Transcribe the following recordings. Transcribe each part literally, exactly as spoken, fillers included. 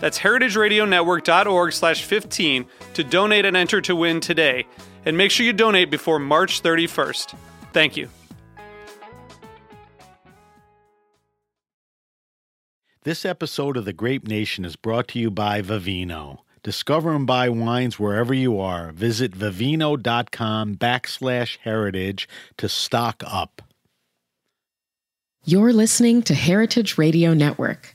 That's heritage radio network dot org slash fifteen to donate and enter to win today. And make sure you donate before March thirty-first. Thank you. This episode of The Grape Nation is brought to you by Vivino. Discover and buy wines wherever you are. Visit vivino.com backslash heritage to stock up. You're listening to Heritage Radio Network.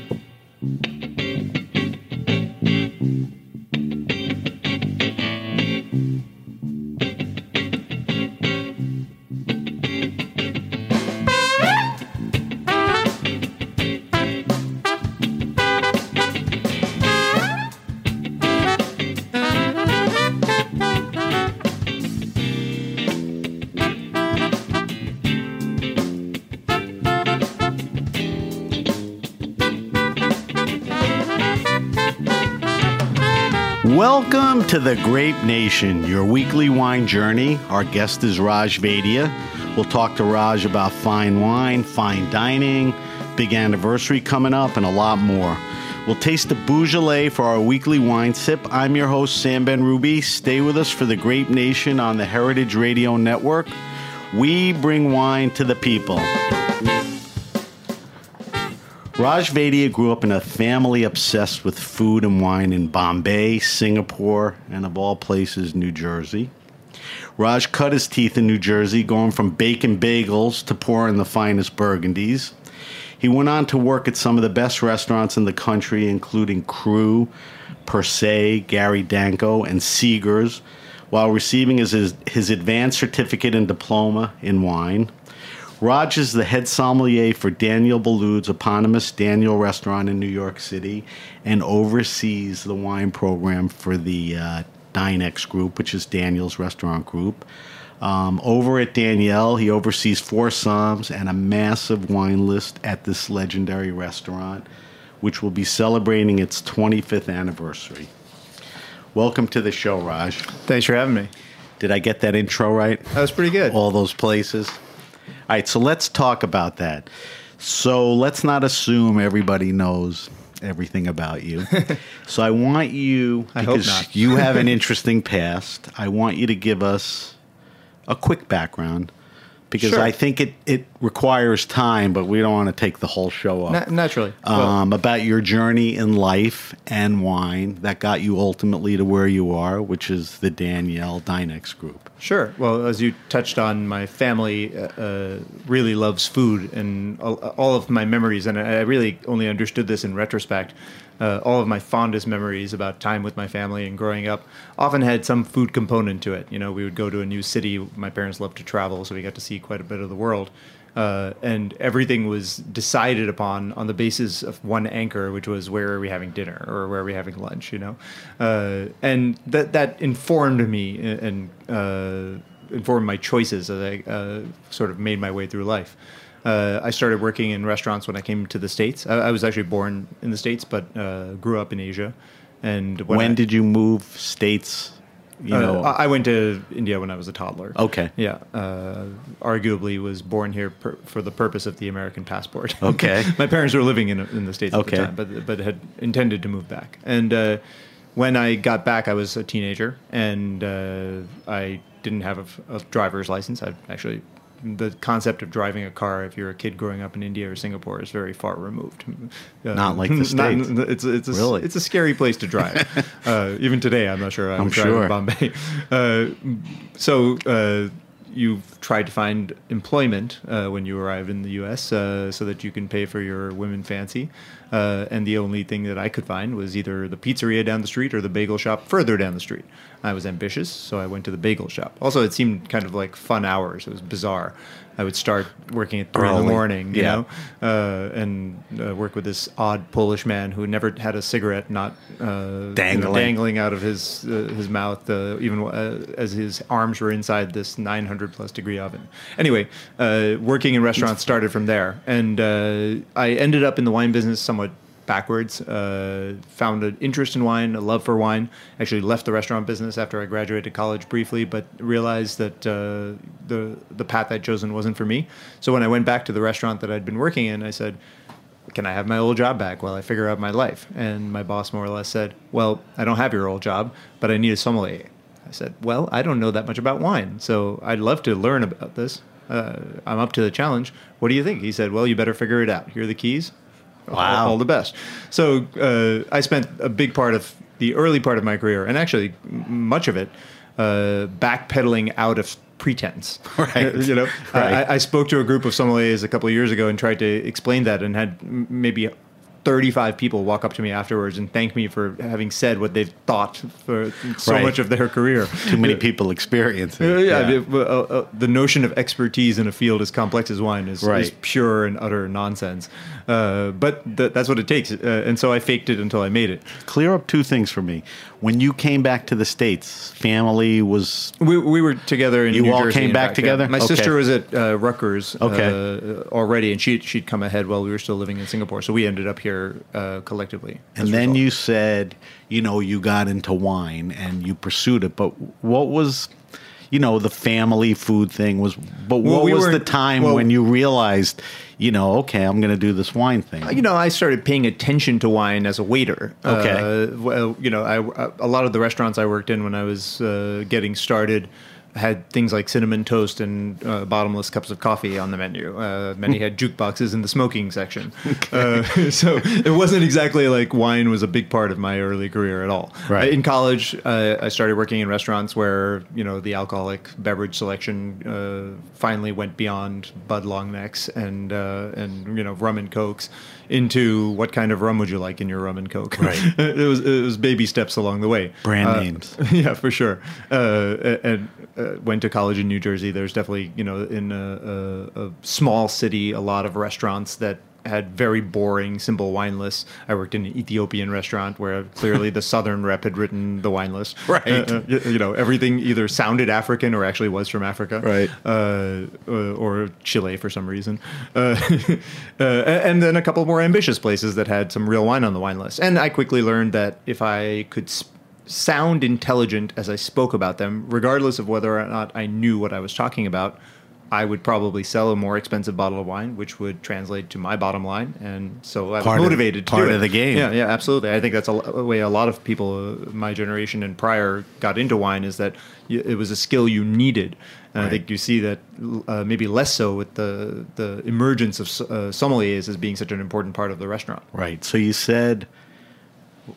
Welcome to The Grape Nation, your weekly wine journey. Our guest is Raj Vaidya. We'll talk to Raj about fine wine, fine dining, big anniversary coming up, and a lot more. We'll taste the Beaujolais for our weekly wine sip. I'm your host, Sam Ben-Ruby. Stay with us for The Grape Nation on the Heritage Radio Network. We bring wine to the people. Raj Vaidya grew up in a family obsessed with food and wine in Bombay, Singapore, and of all places, New Jersey. Raj cut his teeth in New Jersey, going from baking bagels to pouring the finest Burgundies. He went on to work at some of the best restaurants in the country, including Cru, Per Se, Gary Danko, and Seeger's, while receiving his, his advanced certificate and diploma in wine. Raj is the head sommelier for Daniel Boulud's eponymous Daniel restaurant in New York City and oversees the wine program for the uh, Dinex Group, which is Daniel's restaurant group. Um, over at Daniel, he oversees four somms and a massive wine list at this legendary restaurant, which will be celebrating its twenty-fifth anniversary. Welcome to the show, Raj. Thanks for having me. Did I get that intro right? That was pretty good. All those places. All right, so let's talk about that. So let's not assume everybody knows everything about you. So I want you, because I hope not. You have an interesting past, I want you to give us a quick background, because sure. I think it, it requires time, but we don't want to take the whole show up. Na- naturally. Um, well. About your journey in life and wine that got you ultimately to where you are, which is the Daniel Dinex Group. Sure. Well, as you touched on, my family uh, really loves food, and all of my memories, and I really only understood this in retrospect, uh, all of my fondest memories about time with my family and growing up often had some food component to it. You know, we would go to a new city. My parents loved to travel, so we got to see quite a bit of the world. Uh, and everything was decided upon on the basis of one anchor, which was where are we having dinner or where are we having lunch, you know? Uh, and that that informed me and uh, informed my choices as I uh, sort of made my way through life. Uh, I started working in restaurants when I came to the States. I, I was actually born in the States, but uh, grew up in Asia. And When, when I, did you move states? You uh, know, I went to India when I was a toddler. Okay. Yeah. Uh, arguably was born here per, for the purpose of the American passport. Okay. My parents were living in in the States okay. at the time, but but had intended to move back. And uh, when I got back, I was a teenager, and uh, I didn't have a, a driver's license. I actually. The concept of driving a car, if you're a kid growing up in India or Singapore, is very far removed. Uh, not like the States. Not, it's, it's, a, really? It's a scary place to drive. uh, even today, I'm not sure I'm, I'm driving sure. in Bombay. Uh, so uh, you've tried to find employment uh, when you arrived in the U S uh, so that you can pay for your women fancy. Uh, and the only thing that I could find was either the pizzeria down the street or the bagel shop further down the street. I was ambitious, so I went to the bagel shop. Also, it seemed kind of like fun hours. It was bizarre. I would start working at three in the morning, you yeah. know, uh, and uh, work with this odd Polish man who never had a cigarette not uh, dangling. You know, dangling out of his uh, his mouth, uh, even uh, as his arms were inside this nine hundred plus degree oven. Anyway, uh, working in restaurants started from there, and uh, I ended up in the wine business somewhat backwards, uh, found an interest in wine, a love for wine. Actually left the restaurant business after I graduated college briefly, but realized that uh, the the path I'd chosen wasn't for me. So when I went back to the restaurant that I'd been working in, I said, can I have my old job back while I figure out my life? And my boss more or less said, well, I don't have your old job, but I need a sommelier. I said, well, I don't know that much about wine, so I'd love to learn about this. Uh, I'm up to the challenge. What do you think? He said, well, you better figure it out. Here are the keys. Wow. All the best. So uh, I spent a big part of the early part of my career, and actually much of it, uh, backpedaling out of pretense. Right. You know, right. I, I spoke to a group of sommeliers a couple of years ago and tried to explain that, and had maybe thirty-five people walk up to me afterwards and thank me for having said what they've thought for so right. much of their career. Too many people experience it. Yeah, yeah. The, uh, uh, the notion of expertise in a field as complex as wine is, right. is pure and utter nonsense. Uh, but th- that's what it takes. Uh, and so I faked it until I made it. Clear up two things for me. When you came back to the States, family was... We we were together in New Jersey. You all came back together? Yeah. My okay. sister was at uh, Rutgers okay. uh, already, and she, she'd come ahead while we were still living in Singapore. So we ended up here. Uh, collectively. And then you said, you know, you got into wine and you pursued it, but what was, you know, the family food thing was, but what well, we was the time well, when you realized, you know, okay, I'm going to do this wine thing? You know, I started paying attention to wine as a waiter. Okay. Uh, well, you know, I, a lot of the restaurants I worked in when I was uh, getting started had things like cinnamon toast and uh, bottomless cups of coffee on the menu. Uh, many had jukeboxes in the smoking section. Okay. Uh, so it wasn't exactly like wine was a big part of my early career at all. Right. Uh, in college, uh, I started working in restaurants where, you know, the alcoholic beverage selection uh, finally went beyond Bud Longnecks and, uh, and you know, rum and cokes into what kind of rum would you like in your rum and coke? Right. it was it was baby steps along the way. Brand uh, names. Yeah, for sure. Uh, and uh, went to college in New Jersey. There's definitely, you know, in a, a, a small city, a lot of restaurants that had very boring, simple wine lists. I worked in an Ethiopian restaurant where clearly the Southern rep had written the wine list. Right. Uh, uh, you, you know, everything either sounded African or actually was from Africa. Right. Uh, uh, or Chile for some reason. Uh, uh, and then a couple more ambitious places that had some real wine on the wine list. And I quickly learned that if I could sp- sound intelligent as I spoke about them, regardless of whether or not I knew what I was talking about, I would probably sell a more expensive bottle of wine, which would translate to my bottom line, and so I'm motivated to do it. Part of the game. Yeah, yeah, absolutely. I think that's a, a way a lot of people, uh, my generation and prior, got into wine, is that y- it was a skill you needed. And right. I think you see that uh, maybe less so with the the emergence of uh, sommeliers as being such an important part of the restaurant. Right. So you said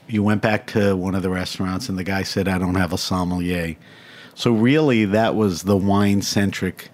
you went back to one of the restaurants, and the guy said, "I don't have a sommelier." So really, that was the wine-centric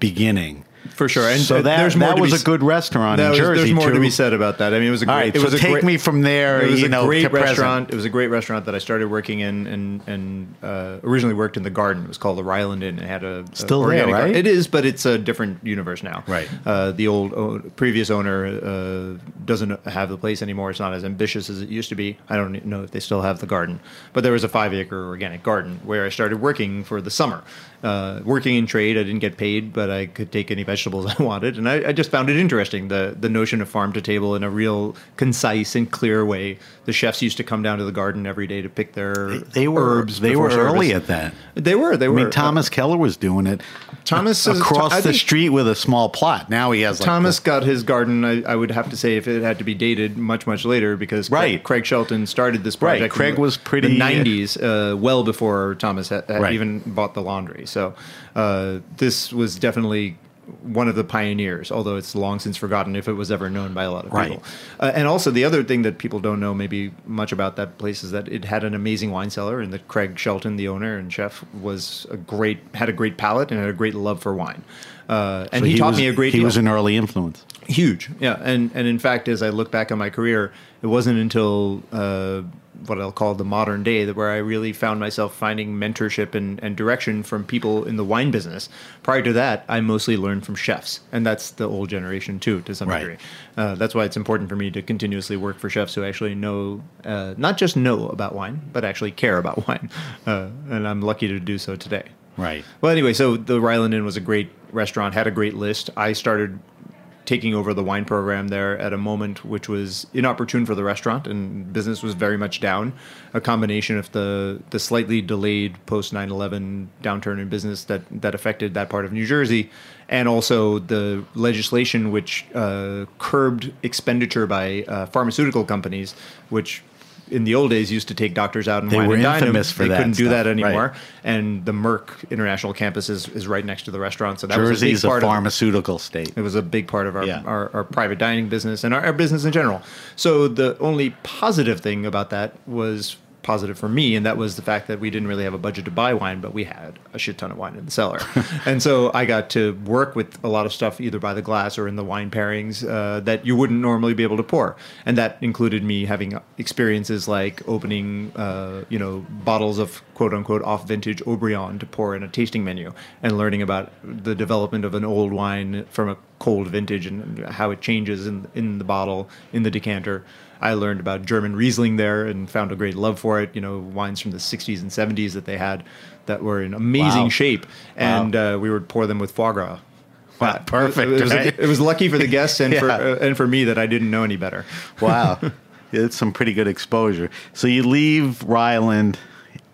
beginning. For sure. And so that, there's more that was be, a good restaurant in was, Jersey. There's more too. to be said about that. I mean, it was a great restaurant. Right, so was take great, me from there. It was you a know, great restaurant. Present. It was a great restaurant that I started working in and, and uh, originally worked in the garden. It was called the Ryland Inn. It had a. Still a there, right? Garden. It is, but it's a different universe now. Right. Uh, the old uh, previous owner uh, doesn't have the place anymore. It's not as ambitious as it used to be. I don't know if they still have the garden. But there was a five acre organic garden where I started working for the summer. Uh, working in trade, I didn't get paid, but I could take any. vegetables I wanted. And I, I just found it interesting, the the notion of farm to table in a real concise and clear way. The chefs used to come down to the garden every day to pick their they, they were, herbs. They were service. early at that. They were. They were. I mean, Thomas uh, Keller was doing it Thomas a- across is, the think, street with a small plot. Now he has like Thomas the, got his garden, I, I would have to say, if it had to be dated, much, much later, because right. Craig, Craig Shelton started this project right. Craig in was pretty, the nineties, uh, well before Thomas had, had right. even bought the laundry. So uh, this was definitely one of the pioneers, although it's long since forgotten if it was ever known by a lot of right. people. Uh, and also the other thing that people don't know maybe much about that place is that it had an amazing wine cellar, and that Craig Shelton, the owner and chef, was a great had a great palate and had a great love for wine. Uh, and so he, he taught was, me a great he deal. He was an early influence. Huge, yeah. And and in fact, as I look back on my career, it wasn't until uh, what I'll call the modern day that where I really found myself finding mentorship and, and direction from people in the wine business. Prior to that, I mostly learned from chefs, and that's the old generation too, to some right. degree. Uh, that's why it's important for me to continuously work for chefs who actually know, uh, not just know about wine, but actually care about wine. Uh, and I'm lucky to do so today. Right. Well, anyway, so the Ryland Inn was a great restaurant, had a great list. I started taking over the wine program there at a moment which was inopportune for the restaurant, and business was very much down. A combination of the the slightly delayed post nine eleven downturn in business that, that affected that part of New Jersey, and also the legislation which uh, curbed expenditure by uh, pharmaceutical companies, which in the old days used to take doctors out and they wine were and dine them. For they that couldn't stuff. do that anymore. Right. And the Merck International Campus is, is right next to the restaurant. So that Jersey was a big part a pharmaceutical of, state. It was a big part of our, yeah. our, our private dining business and our, our business in general. So the only positive thing about that was positive for me, and that was the fact that we didn't really have a budget to buy wine, but we had a shit ton of wine in the cellar. And so I got to work with a lot of stuff either by the glass or in the wine pairings uh, that you wouldn't normally be able to pour. And that included me having experiences like opening uh, you know, bottles of quote-unquote off-vintage Haut-Brion to pour in a tasting menu, and learning about the development of an old wine from a cold vintage and how it changes in in the bottle, in the decanter. I learned about German Riesling there and found a great love for it. You know, wines from the sixties and seventies that they had that were in amazing wow. shape. And wow. uh, we would pour them with foie gras. Wow, perfect. It, it, was, right? it was lucky for the guests and, yeah. for, uh, and for me that I didn't know any better. Wow. It's some pretty good exposure. So you leave Ryland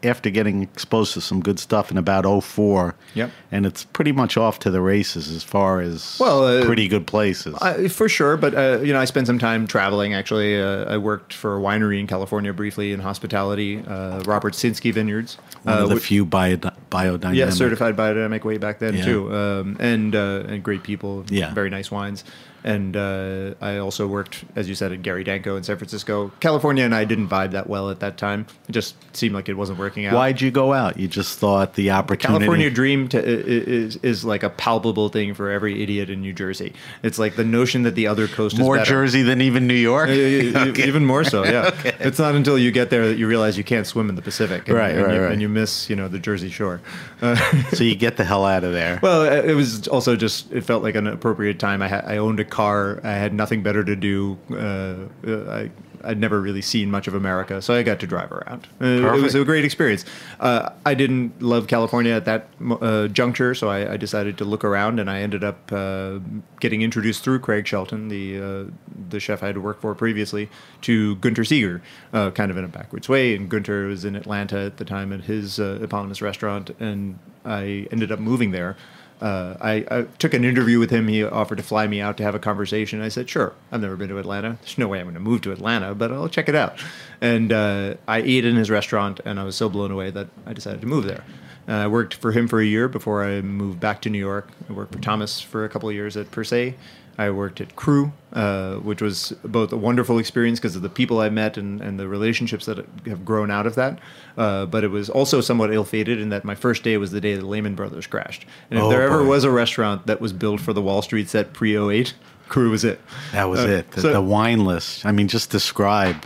after getting exposed to some good stuff in about oh four, yep. and it's pretty much off to the races as far as well, uh, pretty good places. I, for sure, but uh, you know, I spent some time traveling, actually. Uh, I worked for a winery in California briefly in hospitality, uh, Robert Sinsky Vineyards. One uh, of the which, few bio, biodynamic. Yeah, certified biodynamic way back then, yeah. too, um, and, uh, and great people, yeah. very nice wines. And uh, I also worked, as you said, at Gary Danko in San Francisco. California and I didn't vibe that well at that time. It just seemed like it wasn't working out. Why'd you go out? You just thought the opportunity. The California dream to, is is like a palpable thing for every idiot in New Jersey. It's like the notion that the other coast more is better. More Jersey than even New York? Okay. Even more so, yeah. Okay. It's not until you get there that you realize you can't swim in the Pacific. And, right, and right, you, right. And you miss, you know, the Jersey Shore. Uh, so you get the hell out of there. Well, it was also just, it felt like an appropriate time. I, ha- I owned a car. I had nothing better to do. Uh, I, I'd never really seen much of America, so I got to drive around. Uh, it was a great experience. Uh, I didn't love California at that uh, juncture, so I, I decided to look around, and I ended up uh, getting introduced through Craig Shelton, the uh, the chef I had worked for previously, to Gunter Seeger, uh, kind of in a backwards way. And Gunter was in Atlanta at the time at his uh, eponymous restaurant, and I ended up moving there. Uh, I, I took an interview with him. He offered to fly me out to have a conversation. I said, sure, I've never been to Atlanta. There's no way I'm going to move to Atlanta, but I'll check it out. And uh, I ate in his restaurant, and I was so blown away that I decided to move there. Uh, I worked for him for a year before I moved back to New York. I worked for Thomas for a couple of years at Per Se. I worked at Cru, uh, which was both a wonderful experience because of the people I met and, and the relationships that have grown out of that. Uh, but it was also somewhat ill-fated in that my first day was the day the Lehman Brothers crashed. And if oh, there boy. ever was a restaurant that was built for the Wall Street set pre oh eight, Cru was it. That was uh, it. The, so, the wine list. I mean, just describe,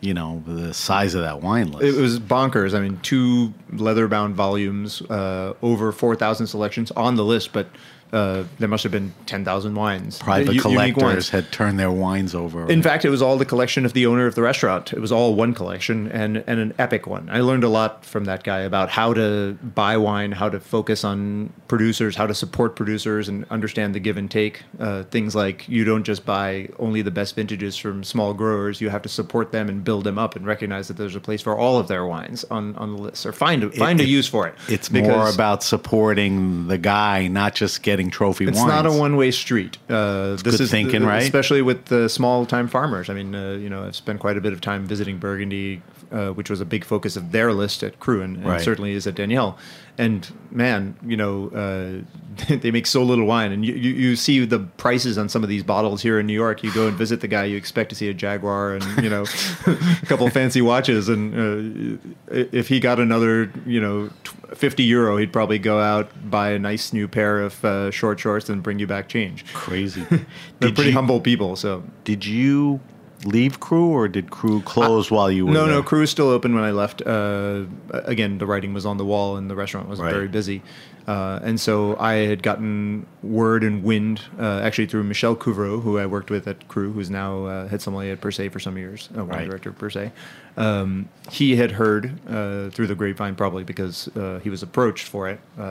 you know, the size of that wine list. It was bonkers. I mean, two leather-bound volumes, uh, over four thousand selections on the list, but Uh, there must have been ten thousand wines. Private U- collectors wines. had turned their wines over. In fact, it was all the collection of the owner of the restaurant. It was all one collection and, and an epic one. I learned a lot from that guy about how to buy wine, how to focus on producers, how to support producers and understand the give and take. Uh, things like you don't just buy only the best vintages from small growers. You have to support them and build them up and recognize that there's a place for all of their wines on, on the list, or find, a, find it, a use for it. It's more about supporting the guy, not just getting trophy it's wines. It's not a one-way street. Uh, this good is thinking, th- right? Especially with the small-time farmers. I mean, uh, you know, I've spent quite a bit of time visiting Burgundy, uh, which was a big focus of their list at Cru, and, and right. certainly is at Daniel. And man, you know, uh, they make so little wine, and you, you, you see the prices on some of these bottles here in New York. You go and visit the guy, you expect to see a Jaguar and, you know, a couple of fancy watches, and uh, if he got another, you know, fifty euro, he'd probably go out, buy a nice new pair of uh, short shorts and bring you back change. Crazy. They're pretty you, humble people. So did you leave Cru, or did Cru close I, while you were no, there? No, no, Cru was still open when I left. Uh, again, the writing was on the wall and the restaurant was right. very busy. Uh, and so I had gotten word and wind, uh, actually through Michel Couvreau, who I worked with at Cru, who's now uh, head sommelier at Per Se for some years, uh, wine right. director of Per Se. Um, he had heard uh, through the grapevine, probably because uh, he was approached for it, uh,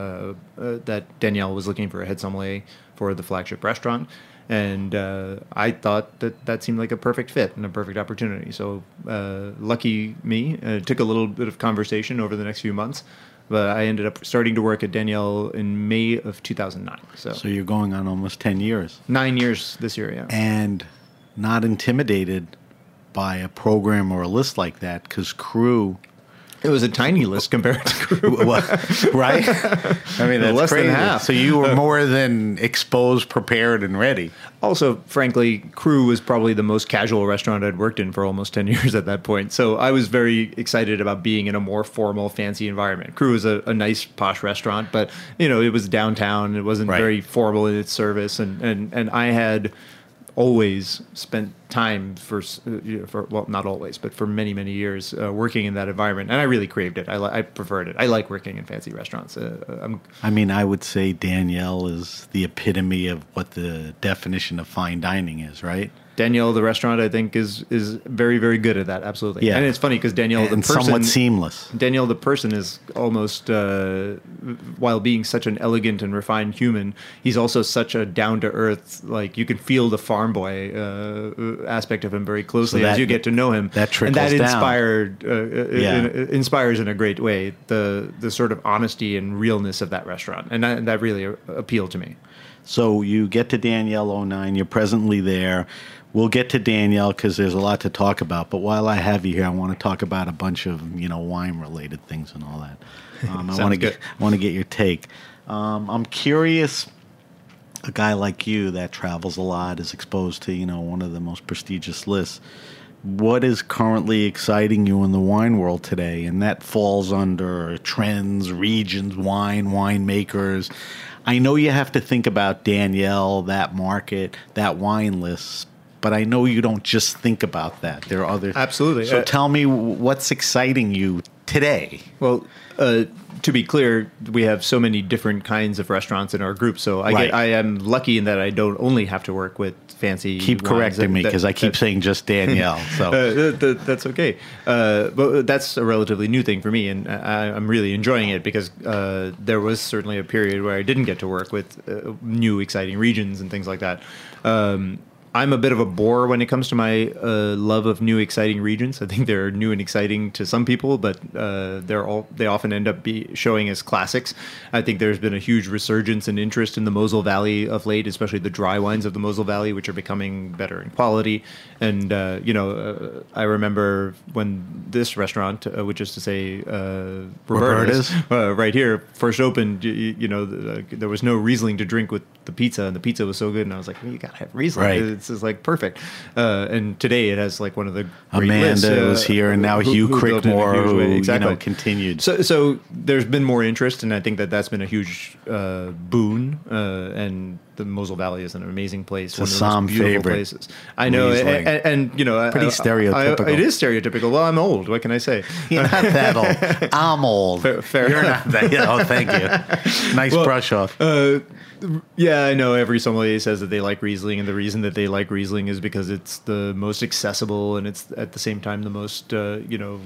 uh, that Daniel was looking for a head sommelier for the flagship restaurant. And uh, I thought that that seemed like a perfect fit and a perfect opportunity. So uh, lucky me, uh, it took a little bit of conversation over the next few months. But I ended up starting to work at Daniel in May of two thousand nine. So, so you're going on almost ten years. Nine years this year, yeah. And not intimidated by a program or a list like that, because Cru... It was a tiny list compared to Cru. Well, right? I mean, that's less crazy. Than half. So you were more than exposed, prepared, and ready. Also, frankly, Cru was probably the most casual restaurant I'd worked in for almost ten years at that point. So I was very excited about being in a more formal, fancy environment. Cru was a, a nice, posh restaurant, but, you know, it was downtown. It wasn't right. very formal in its service. And, and, and I had... always spent time for, for, well, not always, but for many, many years uh, working in that environment. And I really craved it. I, li- I preferred it. I like working in fancy restaurants. Uh, I'm, I mean, I would say Daniel is the epitome of what the definition of fine dining is, right? Daniel, the restaurant, I think, is is very, very good at that. Absolutely. Yeah. And it's funny because Daniel, the and person... somewhat seamless. Daniel, the person, is almost, uh, while being such an elegant and refined human, he's also such a down-to-earth, like, you can feel the farm boy uh, aspect of him very closely so that, as you get to know him. That trickles down. And that inspired, uh, yeah. in, in, inspires in a great way the, the sort of honesty and realness of that restaurant. And that, that really appealed to me. So you get to Daniel oh nine, you're presently there. We'll get to Daniel because there's a lot to talk about. But while I have you here, I want to talk about a bunch of, you know, wine-related things and all that. Um, I want to get I want to get your take. Um, I'm curious, a guy like you that travels a lot, is exposed to, you know, one of the most prestigious lists. What is currently exciting you in the wine world today? And that falls under trends, regions, wine, winemakers. I know you have to think about Daniel, that market, that wine list. But I know you don't just think about that. There are other... Absolutely. So uh, tell me what's exciting you today. Well, uh, to be clear, we have so many different kinds of restaurants in our group. So I, right. get, I am lucky in that I don't only have to work with fancy... Keep correcting that, me because I keep that, saying just Daniel. So uh, that, that's okay. Uh, but that's a relatively new thing for me, and I, I'm really enjoying it because uh, there was certainly a period where I didn't get to work with uh, new exciting regions and things like that. Um I'm a bit of a bore when it comes to my uh, love of new, exciting regions. I think they're new and exciting to some people, but uh, they're all they often end up be showing as classics. I think there's been a huge resurgence in interest in the Mosel Valley of late, especially the dry wines of the Mosel Valley, which are becoming better in quality. And, uh, you know, uh, I remember when this restaurant, uh, which is to say uh, Roberta's, uh, right here, first opened, you, you know, the, the, there was no Riesling to drink with the pizza, and the pizza was so good, and I was like, well, you got to have Riesling. Right. It's It's like perfect, uh, and today it has like one of the great Amanda lists, uh, was here, and now who, Hugh who Crickmore, who exactly. you know, continued. So, so there's been more interest, and I think that that's been a huge uh, boon, uh, and the Mosel Valley is an amazing place. It's one a of the most beautiful favorite. Places. I know, and, and, and you know, pretty I, stereotypical. I, I, it is stereotypical. Well, I'm old. What can I say? You're not that old. I'm old. Fair, fair You're enough. Not that. Oh, thank you. Nice well, brush off. Uh, yeah, I know. Every sommelier says that they like Riesling, and the reason that they like Riesling is because it's the most accessible, and it's at the same time the most, uh, you know,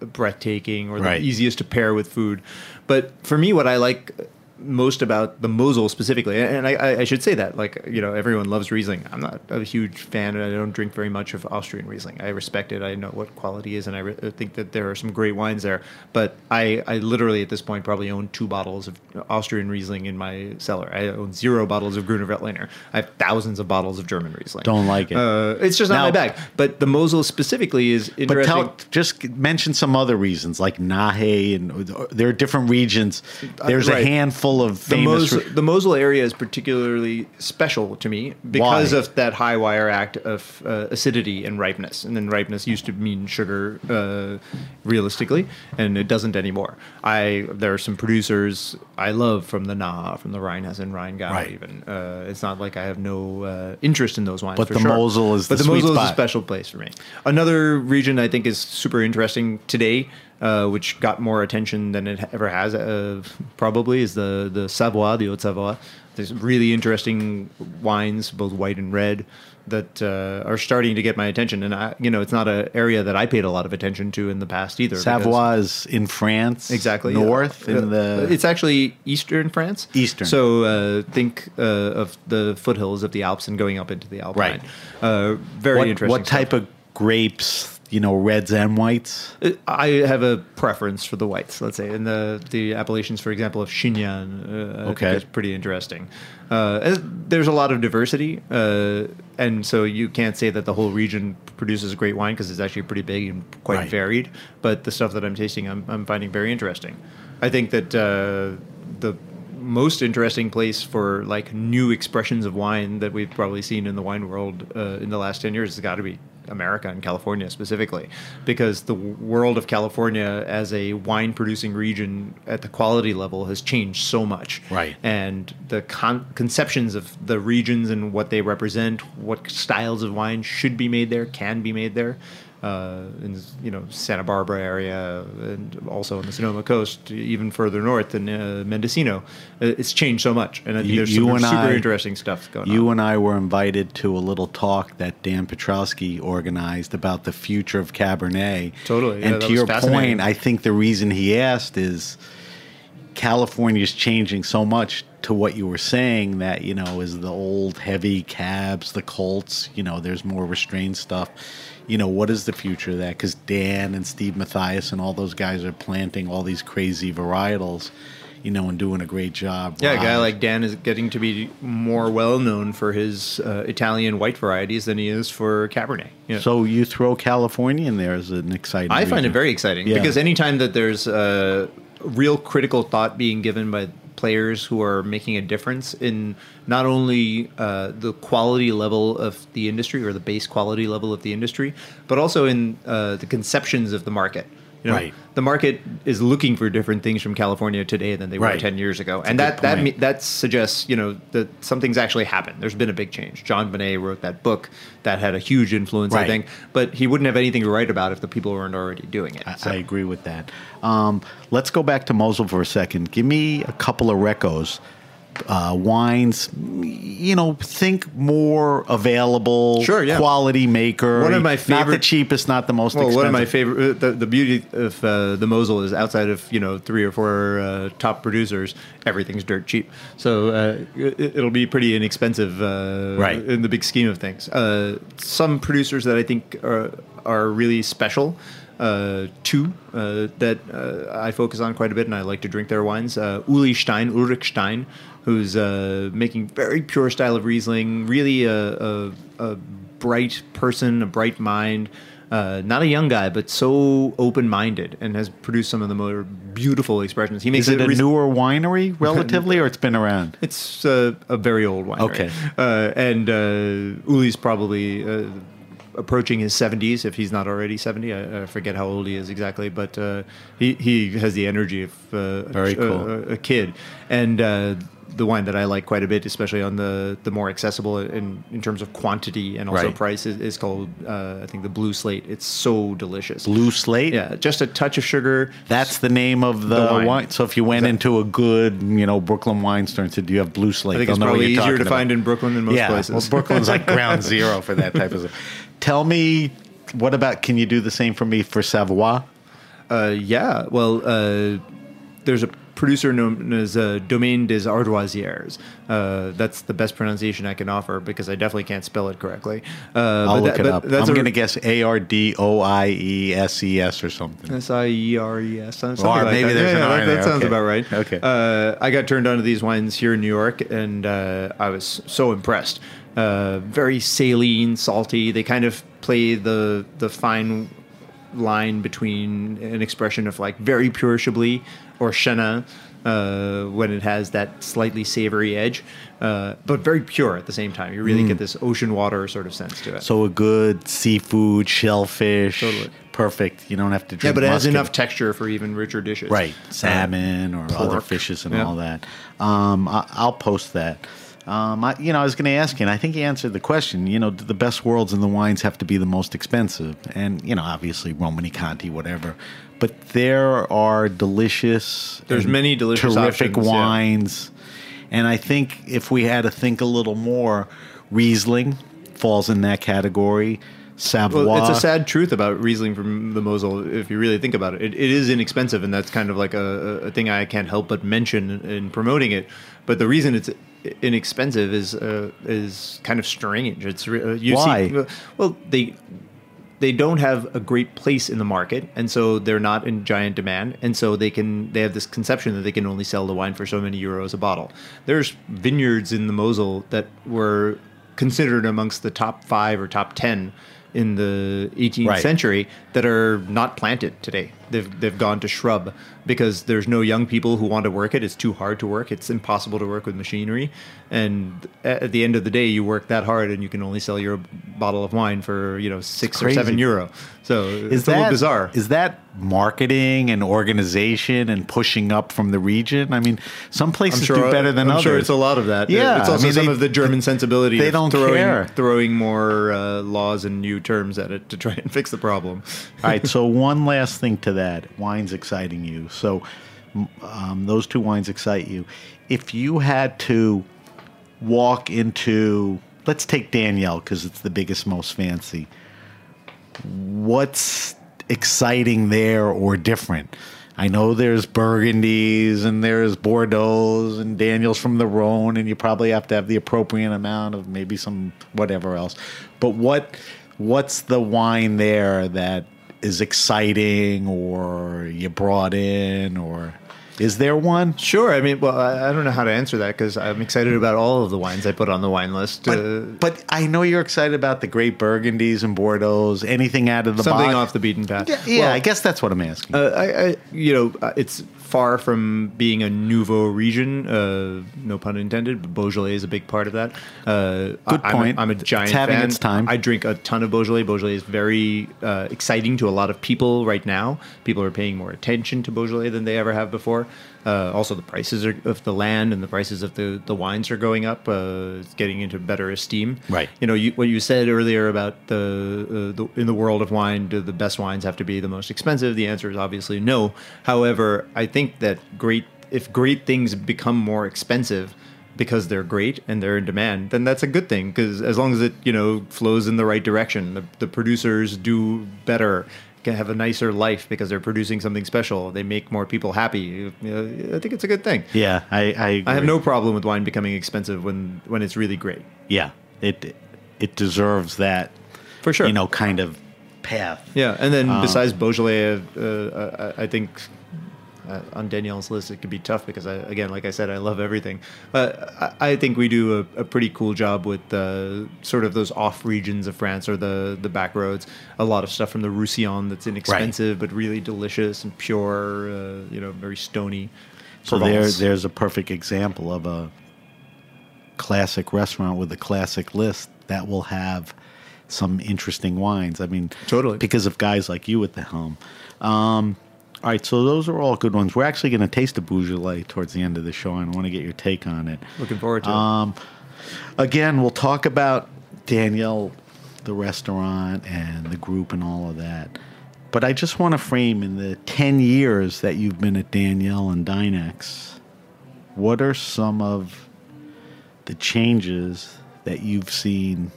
breathtaking or right. the easiest to pair with food. But for me, what I like most about the Mosel specifically, and I, I should say that, like, you know, everyone loves Riesling. I'm not a huge fan, and I don't drink very much of Austrian Riesling. I respect it. I know what quality is, and I, re- I think that there are some great wines there. But I, I literally, at this point, probably own two bottles of Austrian Riesling in my cellar. I own zero bottles of Grüner Veltliner. I have thousands of bottles of German Riesling. Don't like it. Uh, it's just not now, my bag. But the Mosel specifically is interesting. But tell, just mention some other reasons, like Nahe, and there are different regions. There's uh, right. a handful of famous. The Mosel, the Mosel area is particularly special to me because Why? Of that high wire act of uh, acidity and ripeness. And then ripeness used to mean sugar, uh, realistically, and it doesn't anymore. I there are some producers I love from the Nahe, from the Rheinhessen, Rheingau. Right. Even uh, it's not like I have no uh, interest in those wines. But for the sure. Mosel is but the, the Mosel spot. Is a special place for me. Another region I think is super interesting today. Uh, which got more attention than it ever has, uh, probably, is the, the Savoie, the Haute Savoie. There's really interesting wines, both white and red, that uh, are starting to get my attention. And, I, you know, it's not an area that I paid a lot of attention to in the past either. Savoie is in France. Exactly. North. Yeah. in the It's actually eastern France. Eastern. So uh, think uh, of the foothills of the Alps and going up into the Alpine. Right. Uh, very what, interesting. What type stuff. Of grapes... You know, reds and whites? I have a preference for the whites, let's say. And the, the appellations, for example, of Chignon, uh, okay. I think is pretty interesting. Uh, there's a lot of diversity. Uh, and so you can't say that the whole region produces great wine because it's actually pretty big and quite right. varied. But the stuff that I'm tasting, I'm, I'm finding very interesting. I think that uh, the most interesting place for like new expressions of wine that we've probably seen in the wine world uh, in the last ten years has got to be America and California specifically, because the world of California as a wine producing region at the quality level has changed so much. Right. And the con- conceptions of the regions and what they represent, what styles of wine should be made there, can be made there. Uh, in, you know, Santa Barbara area and also on the Sonoma coast, even further north in uh, Mendocino. It's changed so much. And I think you, there's some super I, interesting stuff going you on. You and I were invited to a little talk that Dan Petrowski organized about the future of Cabernet. Totally. And yeah, to your point, I think the reason he asked is California is changing so much to what you were saying that, you know, is the old heavy cabs, the Colts, you know, there's more restrained stuff. You know, what is the future of that? Because Dan and Steve Mathias and all those guys are planting all these crazy varietals, you know, and doing a great job. Yeah, Raj. A guy like Dan is getting to be more well-known for his uh, Italian white varieties than he is for Cabernet. Yeah. So you throw California in there as an exciting I region. Find it very exciting yeah. because anytime that there's uh, real critical thought being given by players who are making a difference in not only uh, the quality level of the industry or the base quality level of the industry, but also in uh, the conceptions of the market. You know, right. The market is looking for different things from California today than they right. were ten years ago. That's and that, that that suggests, you know, that something's actually happened. There's been a big change. John Binet wrote that book that had a huge influence, right. I think. But he wouldn't have anything to write about if the people weren't already doing it. I, so. I agree with that. Um, let's go back to Mosel for a second. Give me a couple of recos. Uh, wines, you know, think more available, sure, yeah. quality maker. One of my favorite, not the cheapest, not the most well, expensive. One of my favorite, the, the beauty of uh, the Mosel is outside of, you know, three or four uh, top producers, everything's dirt cheap. So uh, it, it'll be pretty inexpensive uh, right. in the big scheme of things. Uh, some producers that I think are, are really special. Uh, two uh, that uh, I focus on quite a bit, and I like to drink their wines. Uh, Uli Stein, Ulrich Stein, who's uh, making very pure style of Riesling, really a, a, a bright person, a bright mind. Uh, not a young guy, but so open-minded, and has produced some of the more beautiful expressions. He makes Is it a re- newer winery, relatively, or it's been around? It's uh, a very old winery. Okay. Uh, and uh, Uli's probably... Uh, approaching his seventies, if he's not already seventy. I, I forget how old he is exactly, but uh, he he has the energy of uh, Very cool. a, a kid. And uh, the wine that I like quite a bit, especially on the, the more accessible in, in terms of quantity and also right. price, is, is called, uh, I think, the Blue Slate. It's so delicious. Blue Slate? Yeah, just a touch of sugar. That's the name of the, the wine. wine. So if you went exactly. into a good, you know, Brooklyn wine store and said, do you have Blue Slate? I think They'll it's probably easier to about. find in Brooklyn than most yeah. places. Well, Brooklyn's like ground zero for that type of stuff. Tell me, what about, can you do the same for me for Savoie? Uh, yeah, well, uh, there's a producer known as uh, Domaine des Ardoisières. Uh, that's the best pronunciation I can offer because I definitely can't spell it correctly. Uh, I'll but look that, it up. I'm going to guess A R D O I E S E S or something. S I E R E S. Or like maybe that. there's yeah, an R yeah, there. That sounds okay. about right. Okay. Uh, I got turned on to these wines here in New York, and uh, I was so impressed. Uh, very saline, salty. They kind of play the the fine line between an expression of like very pure Chablis or Chenin, uh, when it has that slightly savory edge, uh, but very pure at the same time. You really mm. get this ocean water sort of sense to it. So a good seafood, shellfish, totally. perfect. You don't have to drink Yeah, but it musket. has enough texture for even richer dishes. Right, salmon uh, or pork. other fishes and yeah. all that. Um, I, I'll post that. Um, I, you know, I was going to ask you, and I think you answered the question, you know, do the best worlds and the wines have to be the most expensive? And, you know, obviously Romani Conti, whatever. But there are delicious, there's many delicious, terrific options, wines. Yeah. And I think if we had to think a little more, Riesling falls in that category. Savoie. Well, it's a sad truth about Riesling from the Mosel, if you really think about it. It, it is inexpensive, and that's kind of like a, a thing I can't help but mention in, in promoting it. But the reason it's inexpensive is uh, is kind of strange. It's uh, you Why? See, well, they they don't have a great place in the market, and so they're not in giant demand, and so they can they have this conception that they can only sell the wine for so many euros a bottle. There's vineyards in the Mosel that were considered amongst the top five or top ten in the eighteenth right. century that are not planted today. They've they've gone to shrub because there's no young people who want to work it. It's too hard to work. It's impossible to work with machinery. And at the end of the day, you work that hard and you can only sell your bottle of wine for, you know, six or seven euro. So is it's that, a little bizarre. Is that marketing and organization and pushing up from the region? I mean, some places sure, do better than I'm others. I'm sure it's a lot of that. Yeah, it's also I mean, some they, of the German sensibility. They don't throwing, care. Throwing more uh, laws and new terms at it to try and fix the problem. All right, so one last thing to that. Wine's exciting you. So um, those two wines excite you. If you had to walk into, let's take Daniel because it's the biggest, most fancy. What's exciting there or different? I know there's Burgundies and there's Bordeaux and Daniels from the Rhone, and you probably have to have the appropriate amount of maybe some whatever else. But what what's the wine there that is exciting or you brought in, or is there one? Sure. I mean, well, I, I don't know how to answer that because I'm excited about all of the wines I put on the wine list. But, uh, but I know you're excited about the great Burgundies and Bordeaux, anything out of the Something box. off the beaten path. Yeah, yeah well, I guess that's what I'm asking. Uh, I, I, you know, it's far from being a nouveau region, uh, no pun intended, but Beaujolais is a big part of that. Uh, Good I, point. I'm a, I'm a giant it's having fan. Its time. I drink a ton of Beaujolais. Beaujolais is very uh, exciting to a lot of people right now. People are paying more attention to Beaujolais than they ever have before. Uh, also, the prices are, of the land and the prices of the, the wines are going up. Uh, it's getting into better esteem. Right. You know, you, what you said earlier about the, uh, the in the world of wine, do the best wines have to be the most expensive? The answer is obviously no. However, I think that great if great things become more expensive because they're great and they're in demand, then that's a good thing, because as long as it, you know, flows in the right direction, the, the producers do better, can have a nicer life because they're producing something special. They make more people happy. You know, I think it's a good thing. Yeah, I I, agree. I have no problem with wine becoming expensive when, when it's really great. Yeah, it it deserves that for sure. You know, kind of path. Yeah, and then um, besides Beaujolais, uh, I, I think uh, on Danielle's list it could be tough because I, again, like I said, I love everything. Uh, I, I think we do a, a pretty cool job with uh, sort of those off regions of France or the the back roads. A lot of stuff from the Roussillon that's inexpensive right. but really delicious and pure. Uh, you know, very stony. So there, there's a perfect example of a classic restaurant with a classic list that will have some interesting wines. I mean, totally, because of guys like you at the helm. Um, all right, so those are all good ones. We're actually going to taste a Beaujolais towards the end of the show, and I want to get your take on it. Looking forward to um, it. Again, we'll talk about Daniel, the restaurant, and the group and all of that. But I just want to frame, in the ten years that you've been at Daniel and Dinex, what are some of the changes that you've seen,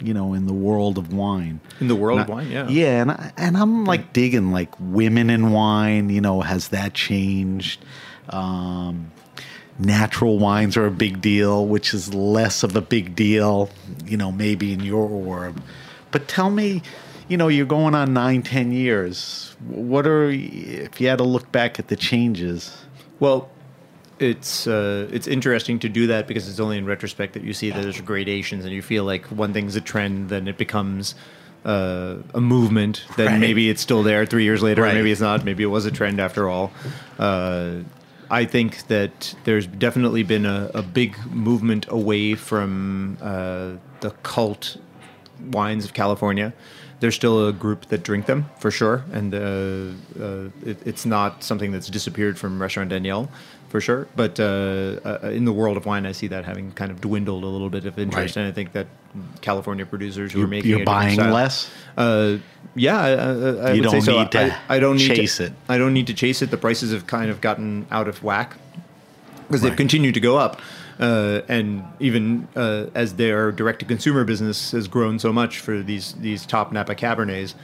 you know, in the world of wine? In the world I, of wine, yeah. Yeah, and, I, and I'm, like, digging, like, women in wine, you know, has that changed? Um, natural wines are a big deal, which is less of a big deal, you know, maybe in your orb. But tell me... You know, you're going on nine, ten years. What are, if you had to look back at the changes? Well, it's uh, it's interesting to do that because it's only in retrospect that you see that there's gradations, and you feel like one thing's a trend, then it becomes uh, a movement. Then right. maybe it's still there three years later, right. or maybe it's not. Maybe it was a trend after all. Uh, I think that there's definitely been a, a big movement away from uh, the cult wines of California. There's still a group that drink them, for sure, and uh, uh, it, it's not something that's disappeared from Restaurant Daniel, for sure. But uh, uh, in the world of wine, I see that having kind of dwindled a little bit of interest, right. and I think that California producers who you're, are making you're a buying style, less. Uh, yeah, I, I, I you would don't say need so. To I, I don't need chase to, it. I don't need to chase it. The prices have kind of gotten out of whack because right. they've continued to go up. Uh, and even uh, as their direct-to-consumer business has grown so much for these these top Napa Cabernets,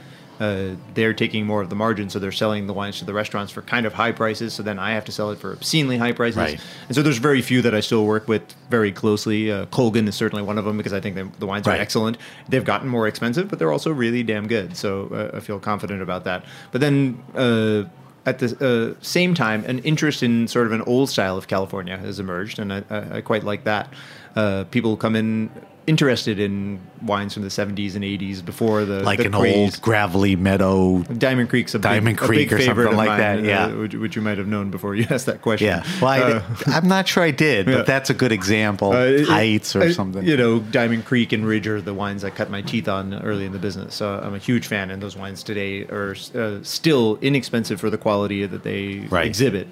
uh, they're taking more of the margin, so they're selling the wines to the restaurants for kind of high prices, so then I have to sell it for obscenely high prices. Right. And so there's very few that I still work with very closely. Uh, Colgan is certainly one of them because I think they, the wines right. are excellent. They've gotten more expensive, but they're also really damn good, so uh, I feel confident about that. But then... Uh, At the uh, same time, an interest in sort of an old style of California has emerged, and I, I, I quite like that. Uh, people come in interested in wines from the seventies and eighties before the like the an craze. Old gravelly meadow. Diamond Creek's a Diamond big, Creek a big or something like mine, that, yeah. Uh, which, which you might have known before you asked that question. Yeah, well, I, uh, I'm not sure I did, but yeah. that's a good example. Uh, Heights or I, something. You know, Diamond Creek and Ridge are the wines I cut my teeth on early in the business. So I'm a huge fan, and those wines today are uh, still inexpensive for the quality that they right. exhibit.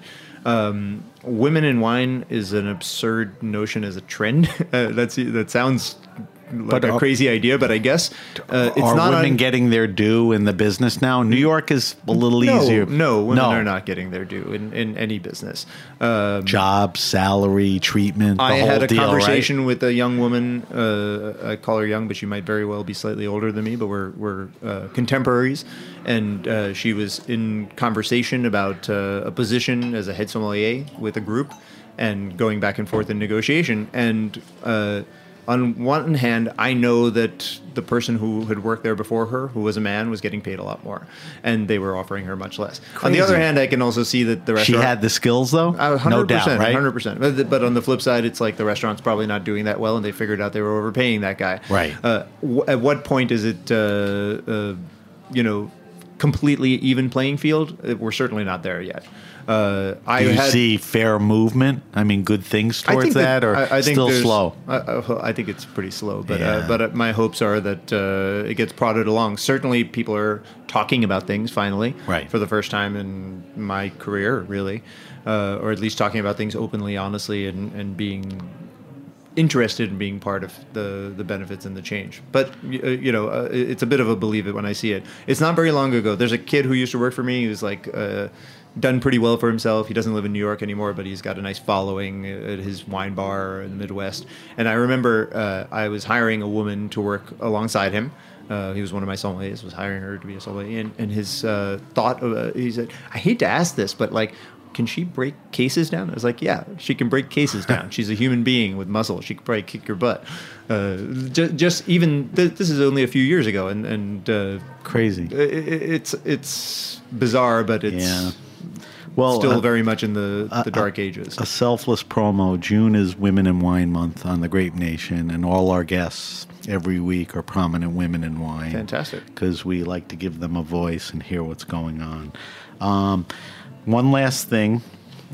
Um, women in wine is an absurd notion as a trend. Uh, that's that sounds like but a are, crazy idea, but I guess uh, it's are not women un- getting their due in the business now. New York is a little no, easier. No, women no. are not getting their due in, in any business. Um, Job, salary, treatment. The I whole had a deal, conversation right? with a young woman. Uh, I call her young, but she might very well be slightly older than me. But we're we're uh, contemporaries, and uh, she was in conversation about uh, a position as a head sommelier with a group, and going back and forth in negotiation and. Uh, On one hand, I know that the person who had worked there before her, who was a man, was getting paid a lot more, and they were offering her much less. Crazy. On the other hand, I can also see that the restaurant... She had the skills, though? one hundred percent, no doubt, right? one hundred percent. But, but on the flip side, it's like the restaurant's probably not doing that well, and they figured out they were overpaying that guy. Right. Uh, w- at what point is it, uh, uh, you know, completely even playing field? We're certainly not there yet. Uh, I Do you had, see fair movement? I mean, good things towards that, that, or I, I think still slow? I, I think it's pretty slow, but yeah. uh, but my hopes are that uh, it gets prodded along. Certainly, people are talking about things finally, right. for the first time in my career, really, uh, or at least talking about things openly, honestly, and, and being interested in being part of the, the benefits and the change. But, uh, you know, uh, it's a bit of a believe it when I see it. It's not very long ago. There's a kid who used to work for me. He was like... Uh, done pretty well for himself. He doesn't live in New York anymore, but he's got a nice following at his wine bar in the Midwest. And I remember uh, I was hiring a woman to work alongside him. Uh, he was one of my sommeliers, was hiring her to be a sommelier. And, and his uh, thought, of, uh, he said, I hate to ask this, but like, can she break cases down? I was like, yeah, she can break cases down. She's a human being with muscle. She could probably kick your butt. Uh, just, just even, th- this is only a few years ago. And, and uh, crazy. It, it's, it's bizarre, but it's... Yeah. Well, still uh, very much in the, the uh, dark ages. A selfless promo. June is Women in Wine Month on the Grape Nation, and all our guests every week are prominent women in wine. Fantastic. Because we like to give them a voice and hear what's going on. Um, one last thing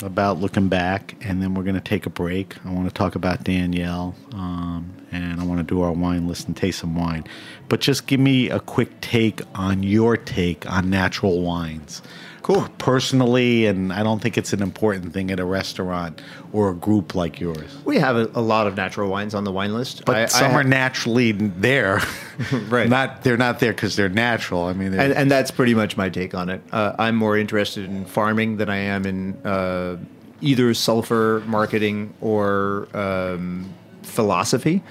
about looking back, and then we're going to take a break. I want to talk about Daniel um, and I want to do our wine list and taste some wine. But just give me a quick take on your take on natural wines. Cool. Personally, and I don't think it's an important thing at a restaurant or a group like yours. We have a, a lot of natural wines on the wine list. But I, some I, are naturally there. Right. Not They're not there because they're natural. I mean, and, just, and that's pretty much my take on it. Uh, I'm more interested in farming than I am in uh, either sulfur marketing or um, philosophy.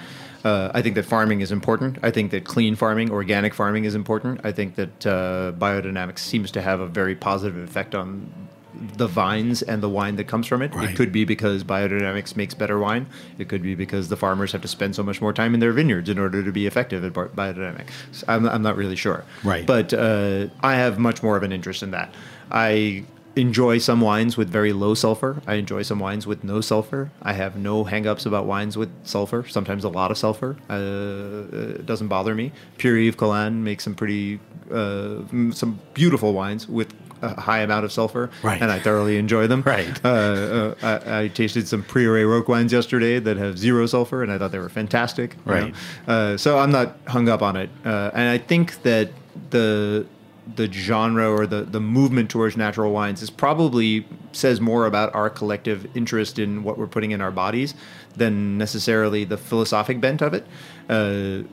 Uh, I think that farming is important. I think that clean farming, organic farming is important. I think that uh, biodynamics seems to have a very positive effect on the vines and the wine that comes from it. Right. It could be because biodynamics makes better wine. It could be because the farmers have to spend so much more time in their vineyards in order to be effective at biodynamics. I'm, I'm not really sure. Right. But uh, I have much more of an interest in that. I enjoy some wines with very low sulfur. I enjoy some wines with no sulfur. I have no hang-ups about wines with sulfur, sometimes a lot of sulfur. Uh, it doesn't bother me. Pure Yves Collin makes some pretty, uh, some beautiful wines with a high amount of sulfur, right, and I thoroughly enjoy them. Right. Uh, uh, I, I tasted some Prioret Roque wines yesterday that have zero sulfur, and I thought they were fantastic. Right. You know? Uh, so I'm not hung up on it. Uh, and I think that the... the genre or the, the movement towards natural wines is probably says more about our collective interest in what we're putting in our bodies than necessarily the philosophic bent of it. Uh,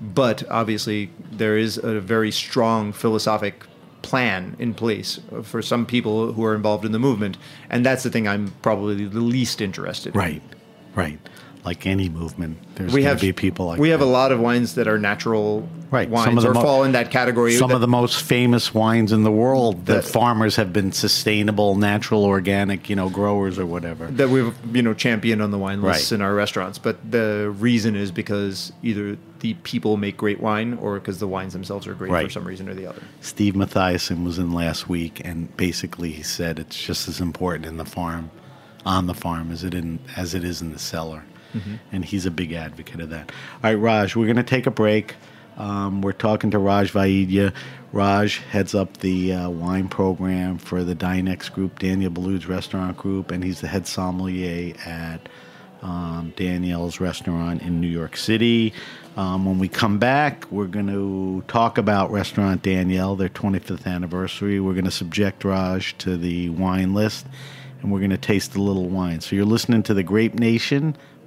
but obviously there is a very strong philosophic plan in place for some people who are involved in the movement. And that's the thing I'm probably the least interested in. Right, right. Like any movement, there's going to be people like that. We have a lot of wines that are natural right. wines or mo- fall in that category. Some that, of the most famous wines in the world that, that farmers have been sustainable, natural, organic, you know, growers or whatever. That we've, you know, championed on the wine lists right. in our restaurants. But the reason is because either the people make great wine or because the wines themselves are great right. for some reason or the other. Steve Mathias was in last week, and basically he said it's just as important in the farm, on the farm as it in as it is in the cellar. Mm-hmm. And he's a big advocate of that. All right, Raj, we're going to take a break. Um, we're talking to Raj Vaidya. Raj heads up the uh, wine program for the Dinex Group, Daniel Boulud's restaurant group, and he's the head sommelier at um, Daniel's restaurant in New York City. Um, when we come back, we're going to talk about Restaurant Daniel, their twenty-fifth anniversary. We're going to subject Raj to the wine list, and we're going to taste a little wine. So you're listening to The Grape Nation.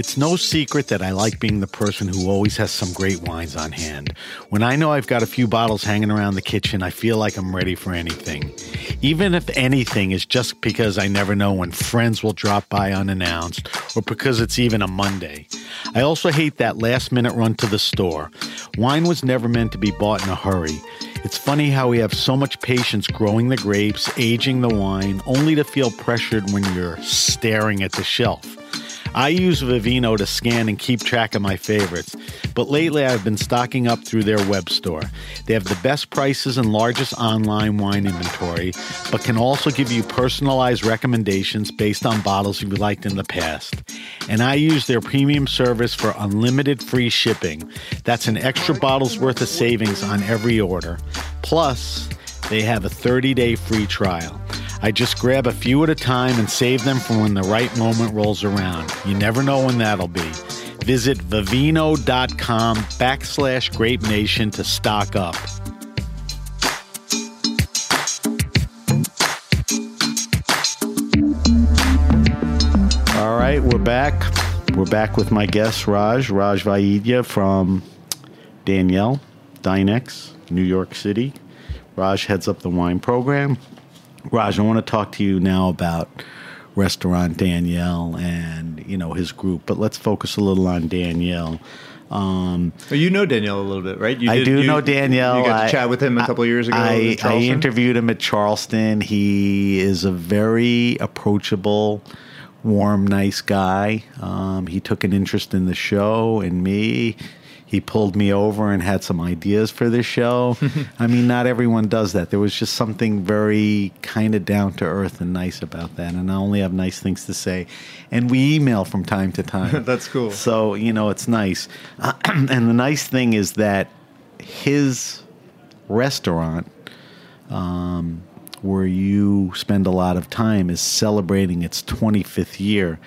It's no secret that I like being the person who always has some great wines on hand. When I know I've got a few bottles hanging around the kitchen, I feel like I'm ready for anything. Even if anything is just because I never know when friends will drop by unannounced or because it's even a Monday. I also hate that last-minute run to the store. Wine was never meant to be bought in a hurry. It's funny how we have so much patience growing the grapes, aging the wine, only to feel pressured when you're staring at the shelf. I use Vivino to scan and keep track of my favorites, but lately I've been stocking up through their web store. They have the best prices and largest online wine inventory, but can also give you personalized recommendations based on bottles you've liked in the past. And I use their premium service for unlimited free shipping. That's an extra bottle's worth of savings on every order. Plus, they have a thirty-day free trial. I just grab a few at a time and save them for when the right moment rolls around. You never know when that'll be. Visit vivino.com backslash Grape Nation to stock up. All right, we're back. We're back with my guest, Raj. Raj Vaidya from Daniel, Dinex, New York City. Raj heads up the wine program. Raj, I want to talk to you now about Restaurant Daniel and, you know, his group, but let's focus a little on Daniel. Um, well, you know Daniel a little bit, right? You I did, do you, know Daniel. You got to I, chat with him a couple of years ago. I, I interviewed him at Charleston. He is a very approachable, warm, nice guy. Um, he took an interest in the show and me. He pulled me over and had some ideas for this show. I mean, not everyone does that. There was just something very kind of down-to-earth and nice about that. And I only have nice things to say. And we email from time to time. That's cool. So, you know, it's nice. Uh, and the nice thing is that his restaurant, um, where you spend a lot of time, is celebrating its twenty-fifth year,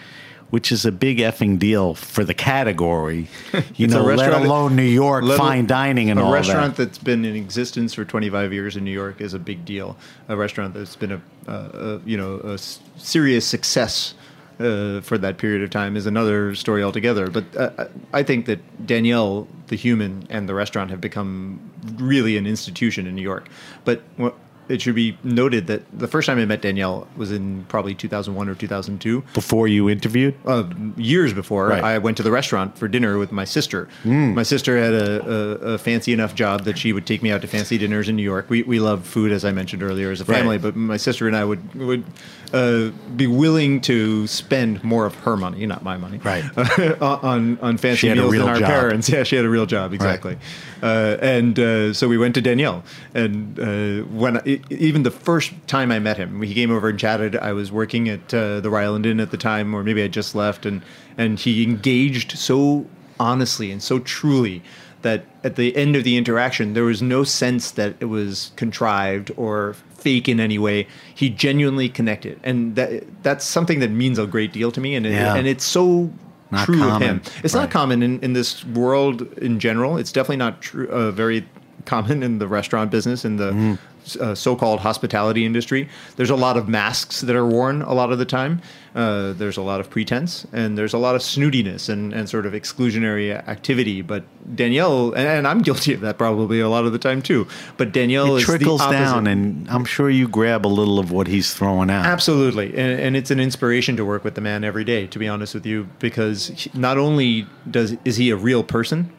which is a big effing deal for the category, you know, let alone New York, fine dining and all that. A restaurant that's been in existence for twenty-five years in New York is a big deal. A restaurant that's been a, uh, a you know, a serious success uh, for that period of time is another story altogether. But uh, I think that Daniel, the human, and the restaurant have become really an institution in New York. But what, it should be noted that the first time I met Daniel was in probably two thousand one or two thousand two. Before you interviewed? Uh, years before. Right. I went to the restaurant for dinner with my sister. Mm. My sister had a, a, a fancy enough job that she would take me out to fancy dinners in New York. We we love food, as I mentioned earlier, as a family. Right. But my sister and I would would uh, be willing to spend more of her money, not my money, right, uh, on on fancy meals than our job. Parents. Yeah, she had a real job, exactly. Right. Uh, and uh, so we went to Daniel, and uh, when I, even the first time I met him, he came over and chatted. I was working at uh, the Ryland Inn at the time, or maybe I just left, and, and he engaged so honestly and so truly that at the end of the interaction, there was no sense that it was contrived or fake in any way. He genuinely connected, and that that's something that means a great deal to me, and, yeah. it, and it's so... Not true common. Of him. It's right. not common in, in this world in general. It's definitely not true, uh, very common in the restaurant business, in the mm. Uh, so-called hospitality industry. There's a lot of masks that are worn a lot of the time. Uh, there's a lot of pretense, and there's a lot of snootiness and, and sort of exclusionary activity. But Danielle, and, and I'm guilty of that probably a lot of the time too, but Danielle is the opposite. It trickles down, and I'm sure you grab a little of what he's throwing out. Absolutely. And, and it's an inspiration to work with the man every day, to be honest with you, because he, not only does is he a real person,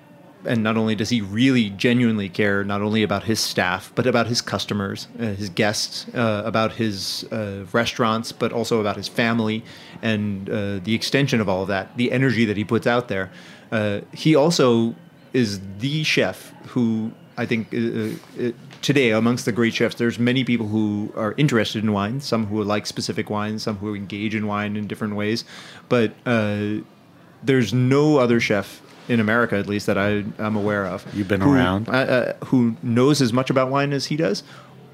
and not only does he really genuinely care, not only about his staff, but about his customers, uh, his guests, uh, about his uh, restaurants, but also about his family and uh, the extension of all of that, the energy that he puts out there. Uh, he also is the chef who I think uh, uh, today, amongst the great chefs, there's many people who are interested in wine, some who like specific wines, some who engage in wine in different ways. But uh, there's no other chef in America, at least, that I am aware of. You've been who, around. Uh, uh, who knows as much about wine as he does,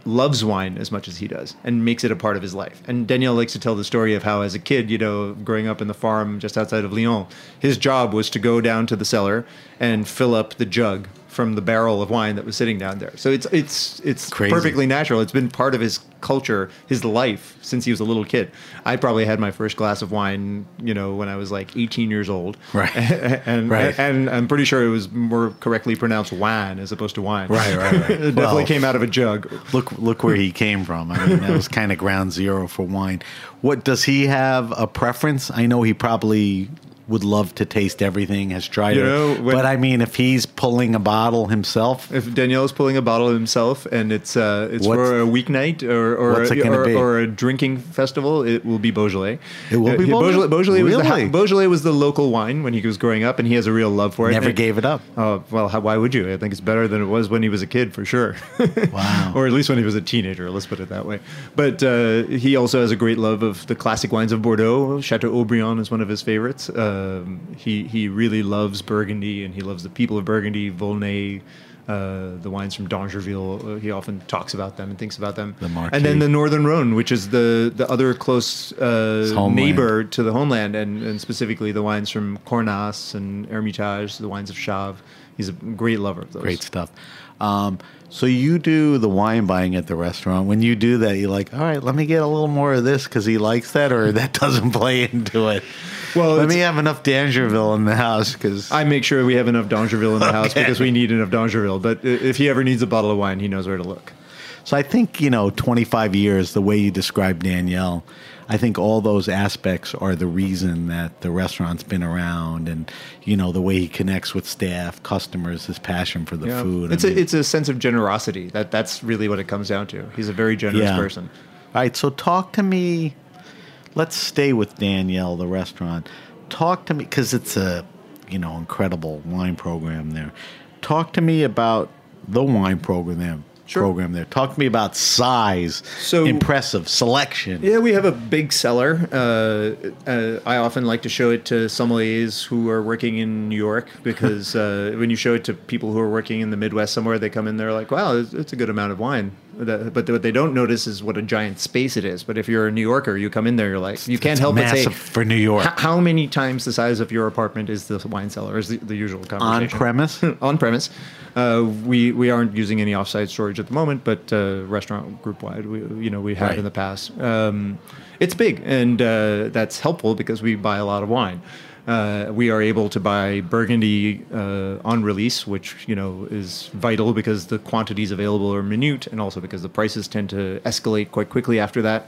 loves wine as much as he does, and makes it a part of his life. And Daniel likes to tell the story of how, as a kid, you know, growing up in the farm just outside of Lyon, his job was to go down to the cellar and fill up the jug from the barrel of wine that was sitting down there. So it's it's it's Crazy. Perfectly natural. It's been part of his culture, his life, since he was a little kid. I probably had my first glass of wine, you know, when I was like eighteen years old. Right. and, right. and and I'm pretty sure it was more correctly pronounced wine as opposed to wine. Right, right, right. It definitely well, came out of a jug. Look look where he came from. I mean, that was kind of ground zero for wine. What does he have a preference? I know he probably would love to taste everything, has tried you know, it. When, but I mean, if he's pulling a bottle himself. If Daniel's pulling a bottle himself and it's uh, it's for a weeknight or or, a, or, or a drinking festival, it will be Beaujolais. It will be Beaujolais? Beaujolais, Beaujolais, really? was the, Beaujolais was the local wine when he was growing up, and he has a real love for it. Never gave it, it up. Oh, well, how, why would you? I think it's better than it was when he was a kid, for sure. Wow. Or at least when he was a teenager, let's put it that way. But uh, he also has a great love of the classic wines of Bordeaux. Chateau Haut-Brion is one of his favorites. Uh, Um, he he really loves Burgundy, and he loves the people of Burgundy, Volnay, uh, the wines from D'Angerville. Uh, he often talks about them and thinks about them. The and then the Northern Rhone, which is the, the other close uh, neighbor to the homeland, and, and specifically the wines from Cornas and Hermitage, the wines of Chave. He's a great lover of those. Great stuff. Um, so you do the wine buying at the restaurant. When you do that, you're like, all right, let me get a little more of this because he likes that, or that doesn't play into it. Well, let me have enough D'Angerville in the house because I make sure we have enough D'Angerville in the okay. house because we need enough D'Angerville. But if he ever needs a bottle of wine, he knows where to look. So I think, you know, twenty-five years, the way you described Daniel, I think all those aspects are the reason that the restaurant's been around, and, you know, the way he connects with staff, customers, his passion for the yeah. food. It's I mean, a, it's a sense of generosity. That That's really what it comes down to. He's a very generous yeah. person. All right, so talk to me. Let's stay with Daniel, the restaurant. Talk to me, because it's a you know, incredible wine program there. Talk to me about the wine program there. Sure. Program there. Talk to me about size, so, impressive selection. Yeah, we have a big cellar. Uh, uh, I often like to show it to sommeliers who are working in New York because uh, when you show it to people who are working in the Midwest somewhere, they come in there like, wow, it's, it's a good amount of wine. That, but what they don't notice is what a giant space it is. But if you're a New Yorker, you come in there, you're like, you can't it's help but say, for New York, h- how many times the size of your apartment is the wine cellar? Is the, the usual conversation on premise? on premise, uh, we we aren't using any offsite storage at the moment, but uh, restaurant group wide, we, you know, we have right. in the past. Um, it's big, and uh, that's helpful because we buy a lot of wine. Uh, we are able to buy Burgundy uh, on release, which, you know, is vital because the quantities available are minute and also because the prices tend to escalate quite quickly after that,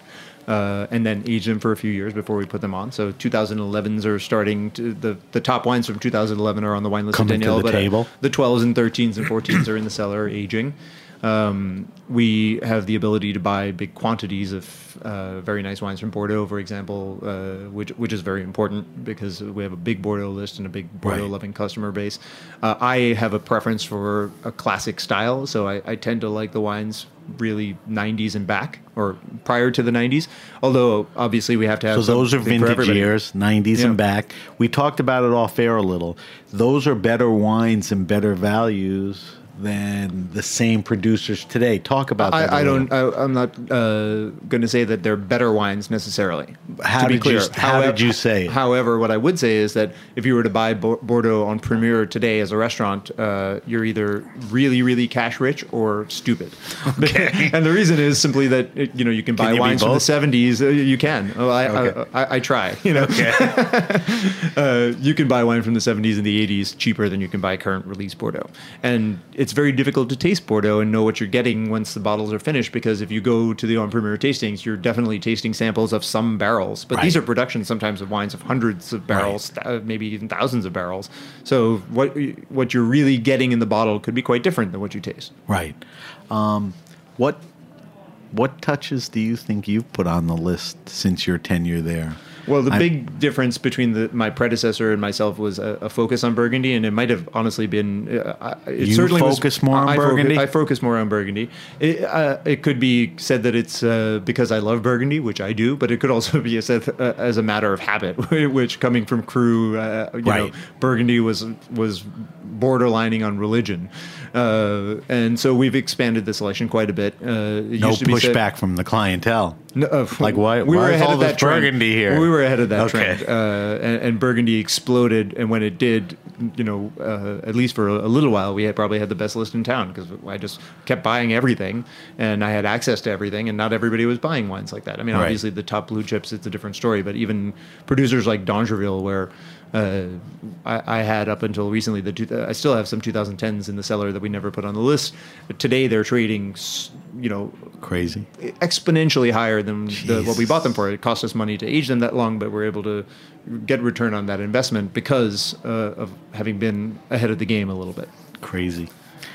uh, and then age them for a few years before we put them on. So twenty elevens are starting to, the, the top wines from two thousand eleven are on the wine list Coming of Daniel, to the but table. Uh, the twelves and thirteens and fourteens are in the cellar aging. Um, we have the ability to buy big quantities of uh, very nice wines from Bordeaux, for example, uh, which which is very important because we have a big Bordeaux list and a big Bordeaux-loving right. customer base. Uh, I have a preference for a classic style, so I, I tend to like the wines really nineties and back, or prior to the nineties, although obviously we have to have so those are vintage years, nineties yeah. and back. We talked about it off air a little. Those are better wines and better values than the same producers today. Talk about that. I, I don't. I, I'm not uh, going to say that they're better wines necessarily. How to be did clear, you? How however, did you say? It? However, what I would say is that if you were to buy Bordeaux on Premier today as a restaurant, uh, you're either really, really cash rich or stupid. Okay. And the reason is simply that you know you can buy can you wines from the seventies. Uh, you can. Well, I, okay. I, I, I try. You know. Okay. uh, you can buy wine from the seventies and the eighties cheaper than you can buy current release Bordeaux, and it's. It's very difficult to taste Bordeaux and know what you're getting once the bottles are finished, because if you go to the on-premier tastings, you're definitely tasting samples of some barrels. But right. these are productions sometimes of wines of hundreds of barrels, right. th- maybe even thousands of barrels. So what what you're really getting in the bottle could be quite different than what you taste. Right. Um, what what touches do you think you've put on the list since your tenure there? Well, the I'm, big difference between the, my predecessor and myself was a, a focus on Burgundy, and it might have honestly been. Uh, it you certainly focus was, more on I Burgundy. Focus, I focus more on Burgundy. It, uh, it could be said that it's uh, because I love Burgundy, which I do, but it could also be said uh, as a matter of habit. Which, coming from Cru, uh, you right. know, Burgundy was was borderlining on religion, uh, and so we've expanded the selection quite a bit. Uh, it no pushback from the clientele. No, uh, like why? We why were is ahead all of that Burgundy here. We We were ahead of that okay. trend, uh, and, and Burgundy exploded. And when it did, you know, uh, at least for a, a little while, we had probably had the best list in town because I just kept buying everything, and I had access to everything, and not everybody was buying wines like that. I mean, right. obviously the top blue chips, it's a different story, but even producers like D'Angerville, where uh, I, I had up until recently, the two, I still have some twenty tens in the cellar that we never put on the list. But today they're trading, you know, crazy, exponentially higher than the, what we bought them for. It cost us money to age them that long, but we're able to get return on that investment because uh, of having been ahead of the game a little bit. Crazy.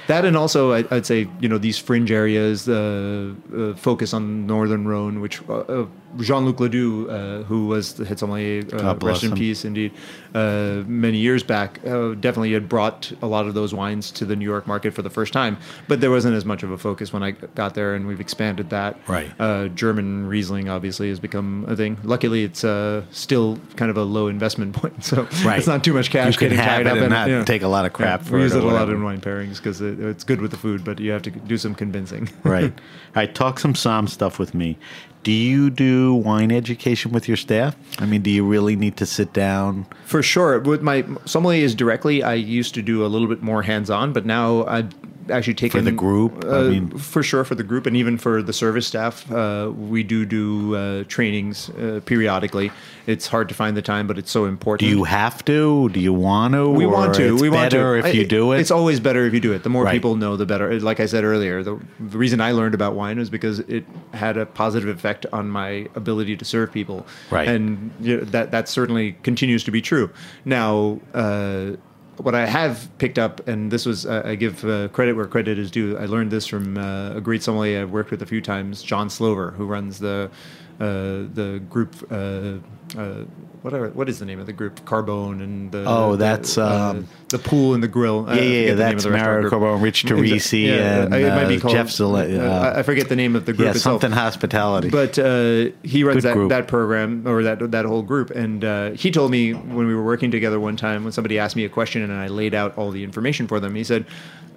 That, and also I, I'd say, you know, these fringe areas, the uh, uh, focus on Northern Rhone, which uh, uh, Jean-Luc Ledoux, uh, who was the head sommelier, uh, rest in him. peace, indeed, uh, many years back, uh, definitely had brought a lot of those wines to the New York market for the first time. But there wasn't as much of a focus when I got there, and we've expanded that. Right. Uh, German Riesling, obviously, has become a thing. Luckily, it's uh, still kind of a low investment point, so right. it's not too much cash you getting can have tied it up. And, and not you know, take a lot of crap yeah, for we it. We use it a lot in wine pairings because it, it's good with the food, but you have to do some convincing. Right. All right, talk some Somm stuff with me. Do you do wine education with your staff? I mean, do you really need to sit down? For sure. With my sommeliers directly, I used to do a little bit more hands-on, but now I've actually taken... For the group? Uh, I mean, for sure, for the group, and even for the service staff, uh, we do do uh, trainings uh, periodically. It's hard to find the time, but it's so important. Do you have to? Do you want to? We want to. It's we want better to. if I, you do it? It's always better if you do it. The more right. people know, the better. Like I said earlier, the, the reason I learned about wine is because it had a positive effect on my ability to serve people, right. and you know, that that certainly continues to be true. Now, uh, what I have picked up, and this was uh, I give uh, credit where credit is due. I learned this from uh, a great sommelier I've worked with a few times, John Slover, who runs the uh, the group. Uh, uh, what are, what is the name of the group? Carbone and the oh, the, that's uh, um, the pool and the grill. Yeah, yeah, that's Mario Carbone, Rich Teresi, yeah, and it might be called, Jeff Zillet. Uh, I forget the name of the group. Yeah, itself. Something hospitality. But uh, he runs that, that program or that that whole group, and uh, he told me when we were working together one time when somebody asked me a question and I laid out all the information for them. He said,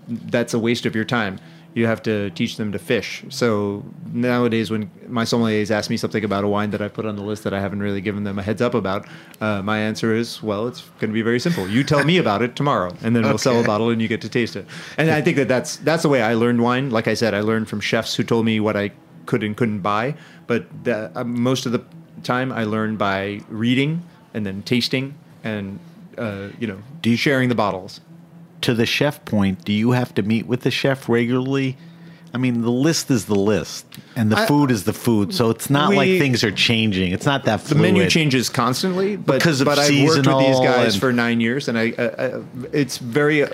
"That's a waste of your time. You have to teach them to fish." So nowadays when my sommeliers ask me something about a wine that I put on the list that I haven't really given them a heads up about, uh, my answer is, well, it's going to be very simple. You tell me about it tomorrow, and then okay. we'll sell a bottle and you get to taste it. And I think that that's, that's the way I learned wine. Like I said, I learned from chefs who told me what I could and couldn't buy. But the, uh, most of the time I learned by reading and then tasting and, uh, you know, do you sharing the bottles. To the chef point, do you have to meet with the chef regularly? I mean, the list is the list, and the I, food is the food, so it's not we, like things are changing. It's not that fluid. The menu changes constantly, but, because of but I've worked with these guys and, for nine years, and I, I, I it's very... Uh,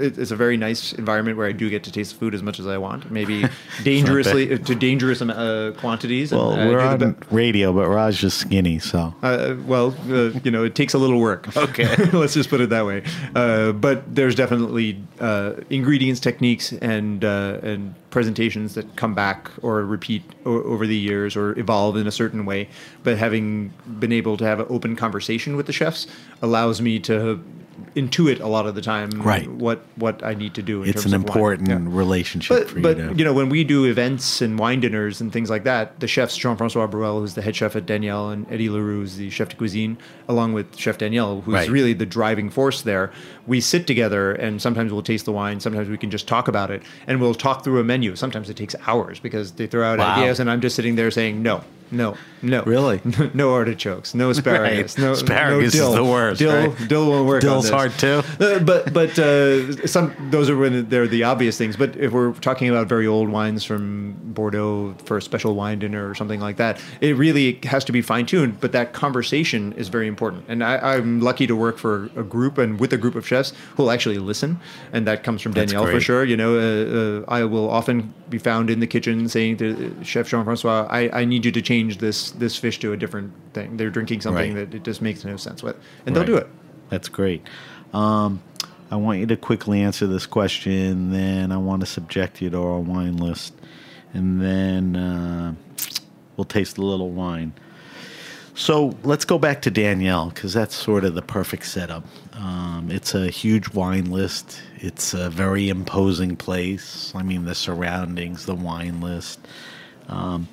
it's a very nice environment where I do get to taste food as much as I want, maybe dangerously to dangerous uh, quantities. Well, and, uh, we're on the, radio, but Raj is skinny, so. Uh, well, uh, you know, it takes a little work. Okay. Let's just put it that way. Uh, but there's definitely uh, ingredients, techniques, and uh, and presentations that come back or repeat o- over the years or evolve in a certain way. But having been able to have an open conversation with the chefs allows me to intuit a lot of the time right. what what I need to do in it's terms of it's an important wine. Yeah. relationship but, for you but to... you know, when we do events and wine dinners and things like that, the chefs Jean-François Bruel, who's the head chef at Daniel, and Eddie Leroux, who's the chef de cuisine, along with Chef Daniel, who's right. really the driving force there, we sit together and sometimes we'll taste the wine, sometimes we can just talk about it, and we'll talk through a menu. Sometimes it takes hours because they throw out wow. ideas and I'm just sitting there saying no No, no. Really? No artichokes, no asparagus. Right. No, asparagus no dill. Is the worst. Dill, right? Dill won't work Dill's on this. Hard, too. Uh, but but uh, some those are when they're the obvious things. But if we're talking about very old wines from Bordeaux for a special wine dinner or something like that, it really has to be fine-tuned. But that conversation is very important. And I, I'm lucky to work for a group and with a group of chefs who will actually listen. And that comes from Danielle for sure. You know, uh, uh, I will often be found in the kitchen saying to Chef Jean-François, I, I need you to change this this fish to a different thing. They're drinking something right. that it just makes no sense with, and right. they'll do it. That's great. Um, I want you to quickly answer this question, then I want to subject you to our wine list, and then uh, we'll taste a little wine. So let's go back to Danielle, because that's sort of the perfect setup. Um, it's a huge wine list. It's a very imposing place. I mean, the surroundings, the wine list. Um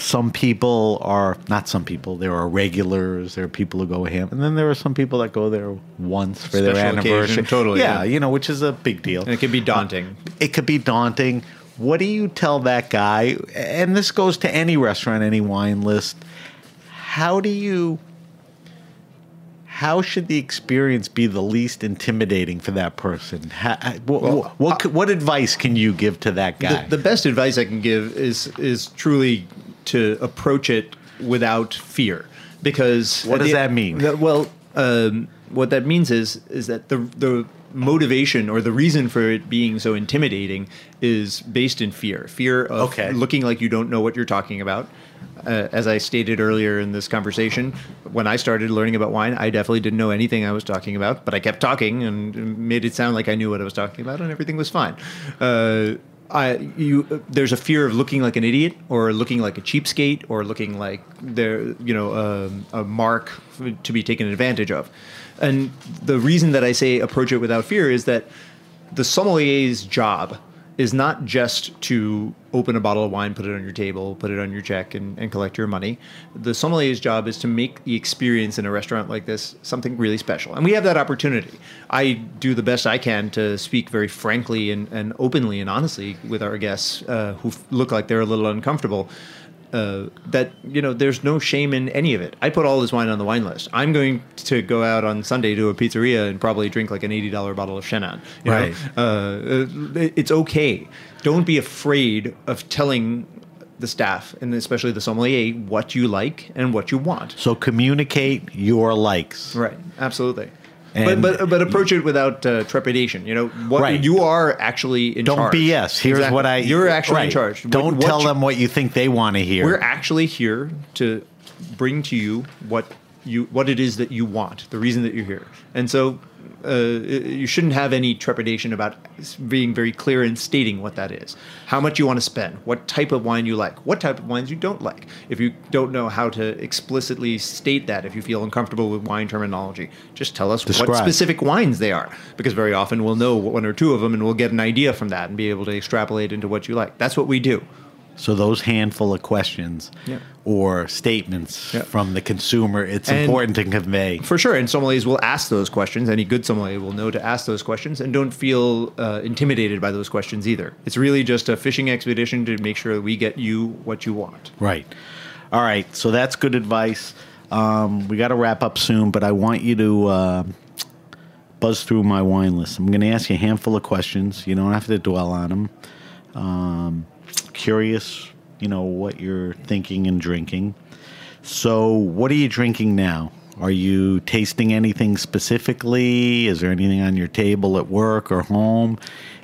Some people are, not some people, there are regulars, there are people who go ham, and then there are some people that go there once for Special their anniversary. Occasion, totally. Yeah, yeah, you know, which is a big deal. And it can be daunting. Uh, it could be daunting. What do you tell that guy, and this goes to any restaurant, any wine list, how do you, how should the experience be the least intimidating for that person? How, what, well, what, what, what advice can you give to that guy? The, the best advice I can give is is truly to approach it without fear, because what does the, that mean? The, well, um, what that means is is that the the motivation or the reason for it being so intimidating is based in fear, fear of okay. looking like you don't know what you're talking about. Uh, as I stated earlier in this conversation, when I started learning about wine, I definitely didn't know anything I was talking about, but I kept talking and made it sound like I knew what I was talking about, and everything was fine. Uh, I, you, uh, there's a fear of looking like an idiot, or looking like a cheapskate, or looking like they're, you know, uh, a mark to be taken advantage of. And the reason that I say approach it without fear is that the sommelier's job is not just to open a bottle of wine, put it on your table, put it on your check, and, and collect your money. The sommelier's job is to make the experience in a restaurant like this something really special. And we have that opportunity. I do the best I can to speak very frankly and, and openly and honestly with our guests uh, who f- look like they're a little uncomfortable. Uh, that, you know, there's no shame in any of it. I put all this wine on the wine list. I'm going to go out on Sunday to a pizzeria and probably drink like an eighty dollars bottle of Chenin. You right. know? Uh, it's okay. Don't be afraid of telling the staff, and especially the sommelier, what you like and what you want. So communicate your likes. Right. Absolutely. And but, but but approach it without uh, trepidation. You know, what right. you are actually in Don't charge. Don't B S. Here's exactly. what I... You're actually right. in charge. Don't what, tell what you, them what you think they want to hear. We're actually here to bring to you what you what it is that you want, the reason that you're here. And so uh, you shouldn't have any trepidation about being very clear and stating what that is, how much you want to spend, what type of wine you like, what type of wines you don't like. If you don't know how to explicitly state that, if you feel uncomfortable with wine terminology, just tell us Describe. what specific wines they are, because very often we'll know one or two of them and we'll get an idea from that and be able to extrapolate into what you like. That's what we do. So those handful of questions yeah. or statements yeah. from the consumer, it's and important to convey. For sure. And sommeliers will ask those questions. Any good sommelier will know to ask those questions, and don't feel uh, intimidated by those questions either. It's really just a fishing expedition to make sure that we get you what you want. Right. All right. So that's good advice. Um, we got to wrap up soon, but I want you to uh, buzz through my wine list. I'm going to ask you a handful of questions. You don't have to dwell on them. Um Curious, you know, what you're thinking and drinking. So what are you drinking now? Are you tasting anything specifically? Is there anything on your table at work or home?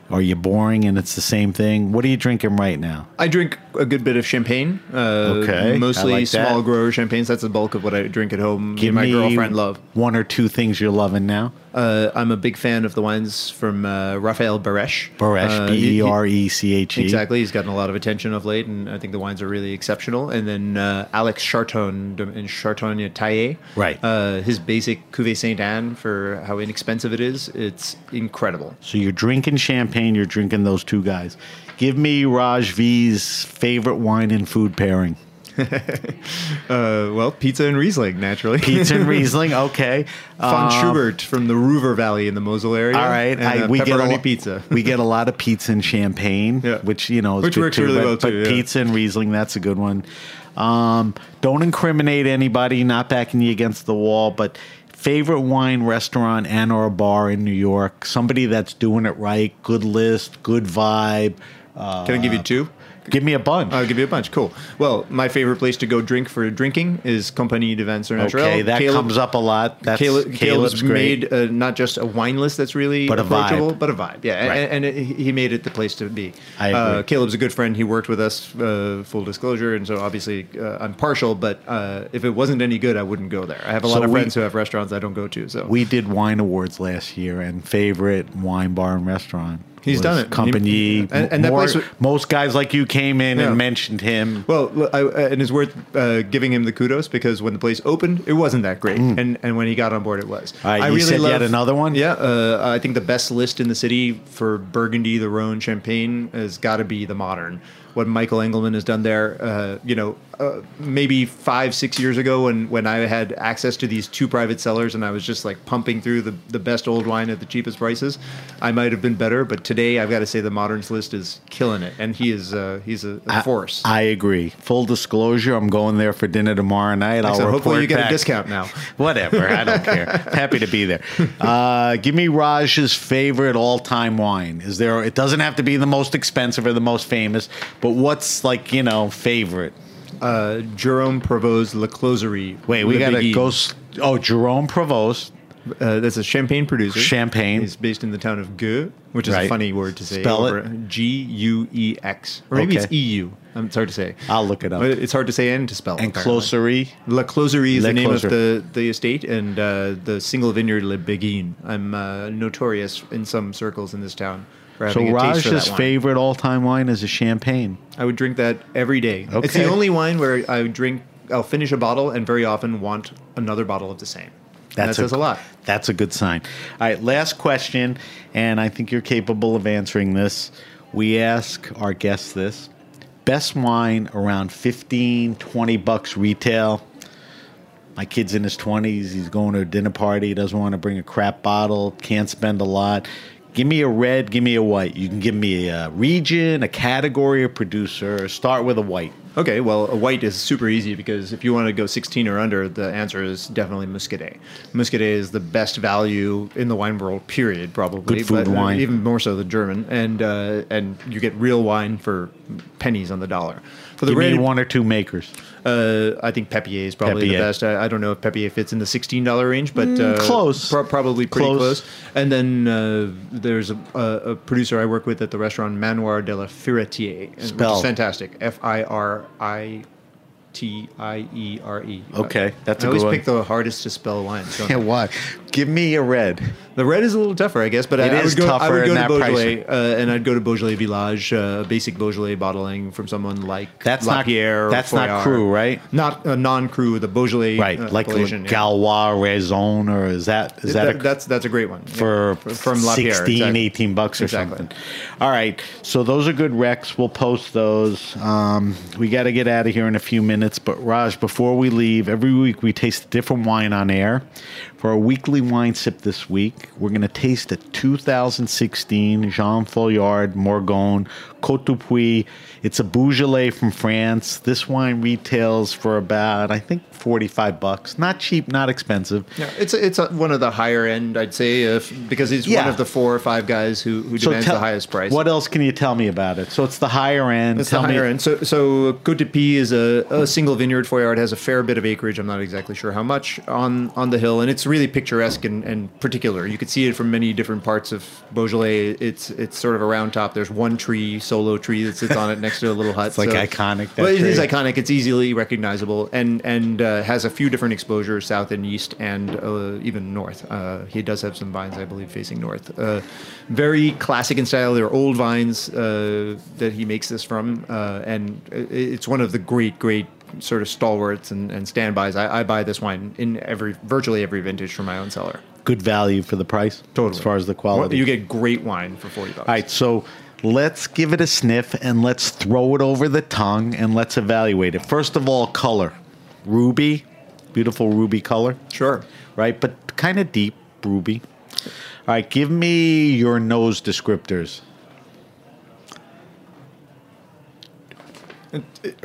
Are you boring and it's the same thing? What are you drinking right now? I drink a good bit of champagne. Uh, okay. Mostly like small grower champagnes. That's the bulk of what I drink at home. Give and my me girlfriend love. One or two things you're loving now. Uh, I'm a big fan of the wines from uh, Raphael Beresh. Beresh, uh, B E R E C H E. Exactly. He's gotten a lot of attention of late, and I think the wines are really exceptional. And then uh, Alex Charton in Chartogne Taillée. Right. Uh, his basic Cuvée Sainte Anne, for how inexpensive it is, it's incredible. So you're drinking champagne, you're drinking those two guys. Give me Raj V's favorite wine and food pairing. uh, well, pizza and Riesling, naturally. Pizza and Riesling, okay. Von um, Schubert from the Ruhr Valley in the Mosel area. All right, and, I, uh, we pepperoni get a, pizza. We get a lot of pizza and champagne, yeah. which you know, is which good works too, really but, well too. But yeah. pizza and Riesling, that's a good one. Um, don't incriminate anybody. Not backing you against the wall, but favorite wine restaurant and or bar in New York. Somebody that's doing it right. Good list, good vibe. Uh, Can I give you two? Give me a bunch. I'll give you a bunch. Cool. Well, my favorite place to go drink for drinking is Compagnie de Vins Naturels. Okay, that Caleb, comes up a lot. That's, Caleb, Caleb's, Caleb's made uh, not just a wine list that's really but approachable, a vibe. but a vibe. Yeah, right. and, and it, he made it the place to be. I agree. Uh, Caleb's a good friend. He worked with us, uh, full disclosure, and so obviously uh, I'm partial, but uh, if it wasn't any good, I wouldn't go there. I have a lot so of we, friends who have restaurants I don't go to. So we did wine awards last year, and favorite wine bar and restaurant. He's done it. Company. And, and that more, place was, most guys like you came in yeah. and mentioned him. Well, I, and it's worth uh, giving him the kudos, because when the place opened, it wasn't that great. Mm. And and when he got on board, it was. All right, I you really said love, you had another one? Yeah. Uh, I think the best list in the city for Burgundy, the Rhone, Champagne has got to be the Modern. What Michael Engelman has done there, uh, you know, uh, maybe five, six years ago when, when I had access to these two private cellars and I was just like pumping through the, the best old wine at the cheapest prices, I might have been better. But today, I've got to say the Modern's list is killing it. And he is uh, he's a, a force. I, I agree. Full disclosure, I'm going there for dinner tomorrow night. I'll report hopefully you get back. a discount now. Whatever. I don't care. Happy to be there. Uh, give me Raj's favorite all-time wine. Is there? It doesn't have to be the most expensive or the most famous, but But what's, like, you know, favorite? Uh, Jerome Provost's Le Closerie. Wait, we got to go. Oh, Jerome Provost. Uh, that's a champagne producer. Champagne. He's based in the town of Gueux, which is right. a funny word to say. Spell it. G U E X. Or maybe okay. it's E U. Um, it's hard to say. I'll look it up. But it's hard to say and to spell. And Closerie. Le Closerie is Le the name Closerie. of the, the estate, and uh, the single vineyard Le Béguin. I'm uh, notorious in some circles in this town. So Raj's favorite all-time wine is a champagne. I would drink that every day. Okay. It's the only wine where I would drink, I'll finish a bottle and very often want another bottle of the same. That says a lot. That's a good sign. All right, last question, and I think you're capable of answering this. We ask our guests this. Best wine around fifteen, twenty bucks retail. My kid's in his twenties. He's going to a dinner party. He doesn't want to bring a crap bottle. Can't spend a lot. Give me a red, give me a white. You can give me a region, a category, a producer. Start with a white. Okay, well, a white is super easy because if you want to go sixteen or under, the answer is definitely Muscadet. Muscadet is the best value in the wine world, period, probably. Good food but wine. Even more so than German. And uh, and you get real wine for pennies on the dollar. For the Give red, me one or two makers. Uh, I think Pépière is probably Pépière. the best. I, I don't know if Pépière fits in the sixteen dollars range, but mm, uh, close. Pro- probably pretty close. close. And then uh, there's a, a, a producer I work with at the restaurant Manoir de la Firetière, which is fantastic. F I R I T I E R E Okay, that's I a good one. I always pick the hardest to spell wine. So. Yeah, why? Give me a red. The red is a little tougher, I guess, but it I, is I would go, tougher I would go to Beaujolais, uh, and I'd go to Beaujolais Village, uh, basic Beaujolais bottling from someone like that's not Lapierre. That's Foyard. Not Cru, right? Not uh, non-Cru, the Beaujolais, right? Uh, like Galois yeah. Raison, or is that is it, that, that a, that's that's a great one for yeah. from Lapierre, sixteen, exactly. eighteen bucks or exactly. something. All right, so those are good recs. We'll post those. Um, we got to get out of here in a few minutes, but Raj, before we leave, every week we taste a different wine on air. For our weekly wine sip this week, we're going to taste a two thousand sixteen Jean Folliard Morgon Côte du Puy. It's a Beaujolais from France. This wine retails for about, I think, forty-five bucks. Not cheap, not expensive. Yeah, it's a, it's a, one of the higher end, I'd say, if, because it's yeah. one of the four or five guys who, who so demands tell, the highest price. What else can you tell me about it? So it's the higher end. It's tell the higher me. end. So, so Côte du Puy is a, a single vineyard Folliard. It has a fair bit of acreage. I'm not exactly sure how much on, on the hill, and it's really picturesque and, and particular. You can see it from many different parts of Beaujolais. It's it's sort of a round top. There's one tree, solo tree, that sits on it next to a little hut. It's like so, iconic. That well, it tree. is iconic. It's easily recognizable and and uh, has a few different exposures, south and east, and uh, even north. Uh, he does have some vines, I believe, facing north. Uh, very classic in style. They're old vines uh, that he makes this from, uh, and it's one of the great, great. sort of stalwarts and, and standbys. I, I buy this wine in every virtually every vintage from my own cellar. Good value for the price, totally. As far as the quality. You get great wine for forty bucks. All right, so let's give it a sniff and let's throw it over the tongue and let's evaluate it. First of all, color. Ruby, beautiful ruby color. Sure. Right, but kind of deep ruby. All right, give me your nose descriptors.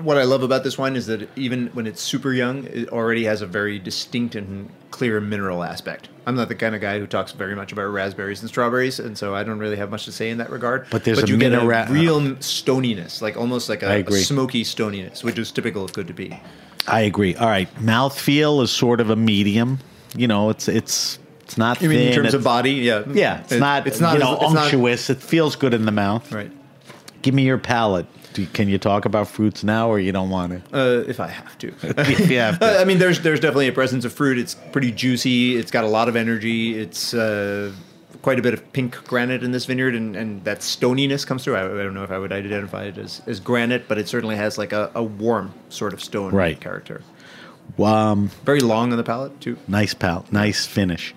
What I love about this wine is that even when it's super young, it already has a very distinct and clear mineral aspect. I'm not the kind of guy who talks very much about raspberries and strawberries, and so I don't really have much to say in that regard. But there's but a, you get a ra- real stoniness, like almost like a, a smoky stoniness, which is typical of Côte du Puy. I agree. All right, mouthfeel is sort of a medium. You know, it's it's it's not. You mean in terms it's, of body? Yeah, yeah. It's, it's not. It's not. You know, it's unctuous. Not, it feels good in the mouth. Right. Give me your palate. Do, can you talk about fruits now, or you don't want to? Uh, if I have to. If you have to. I mean, there's there's definitely a presence of fruit. It's pretty juicy. It's got a lot of energy. It's uh, quite a bit of pink granite in this vineyard, and, and that stoniness comes through. I, I don't know if I would identify it as, as granite, but it certainly has like a, a warm sort of stone right. character. Um, Very long on the palate, too. Nice palate. Nice finish.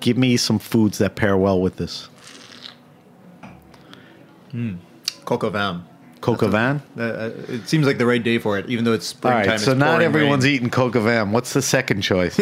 Give me some foods that pair well with this. Mm. Coq au vin. Coq au vin? Uh, it seems like the right day for it, even though it's springtime. All right, so not everyone's rain. eating coq au vin. What's the second choice?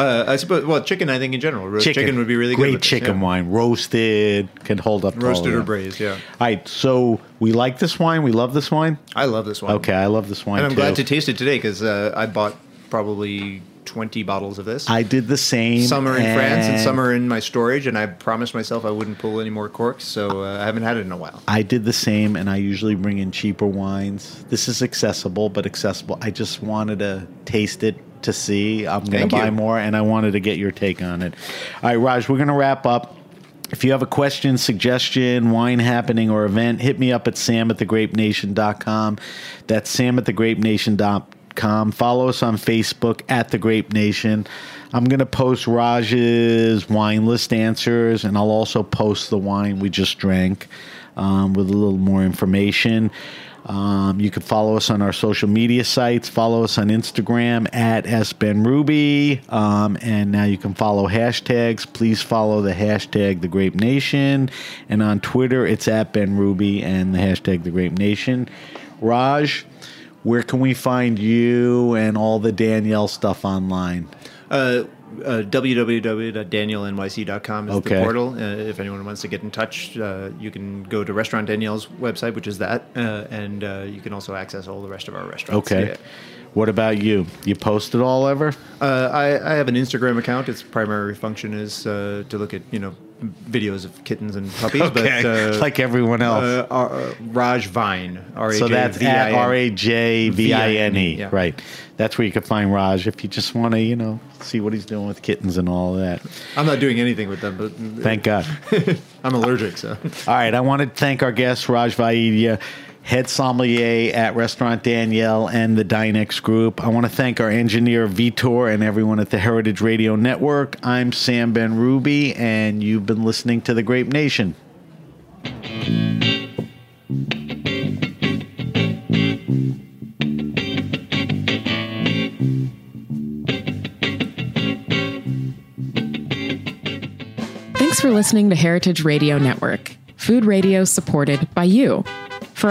uh, I suppose, well, chicken, I think, in general. Roast chicken. chicken would be really Great good. Great chicken yeah. wine. Roasted, can hold up to Roasted or braised, yeah. All right, so we like this wine. We love this wine. I love this wine. Okay, I love this wine, And I'm too. glad to taste it today, because uh, I bought probably twenty bottles of this. I did the same. Some are in France and some are in my storage, and I promised myself I wouldn't pull any more corks, so uh, I haven't had it in a while. I did the same, and I usually bring in cheaper wines. This is accessible, but accessible. I just wanted to taste it to see. I'm going to buy more, and I wanted to get your take on it. All right, Raj, we're going to wrap up. If you have a question, suggestion, wine happening, or event, hit me up at sam at the grape nation dot com. That's sam at the grape nation dot com. Follow us on Facebook at The Grape Nation. I'm going to post Raj's wine list answers, and I'll also post the wine we just drank um, with a little more information. Um, you can follow us on our social media sites. Follow us on Instagram at S Ben Ruby. Um, and now you can follow hashtags. Please follow the hashtag The Grape Nation. And on Twitter, it's at Ben Ruby and the hashtag The Grape Nation. Raj, where can we find you and all the Danielle stuff online? Uh, Uh, w w w dot daniel n y c dot com is okay. the portal. Uh, if anyone wants to get in touch, uh, you can go to Restaurant Danielle's website, which is that, uh, and uh, you can also access all the rest of our restaurants. Okay. Yeah. What about you? You post it all ever? Uh, I, I have an Instagram account. Its primary function is uh, to look at, you know, videos of kittens and puppies. Okay. But, uh, like everyone else. Uh, uh, Raj Vine. R A J V I N E. So that's at R A J V I N E. Yeah. Right. That's where you can find Raj if you just want to, you know, see what he's doing with kittens and all that. I'm not doing anything with them, but... Thank God. I'm allergic, so... All right. I want to thank our guest, Raj Vaidya, head sommelier at Restaurant Danielle and the Dinex Group. I want to thank our engineer, Vitor, and everyone at the Heritage Radio Network. I'm Sam Ben Ruby, and you've been listening to The Grape Nation. Thanks for listening to Heritage Radio Network, food radio supported by you. For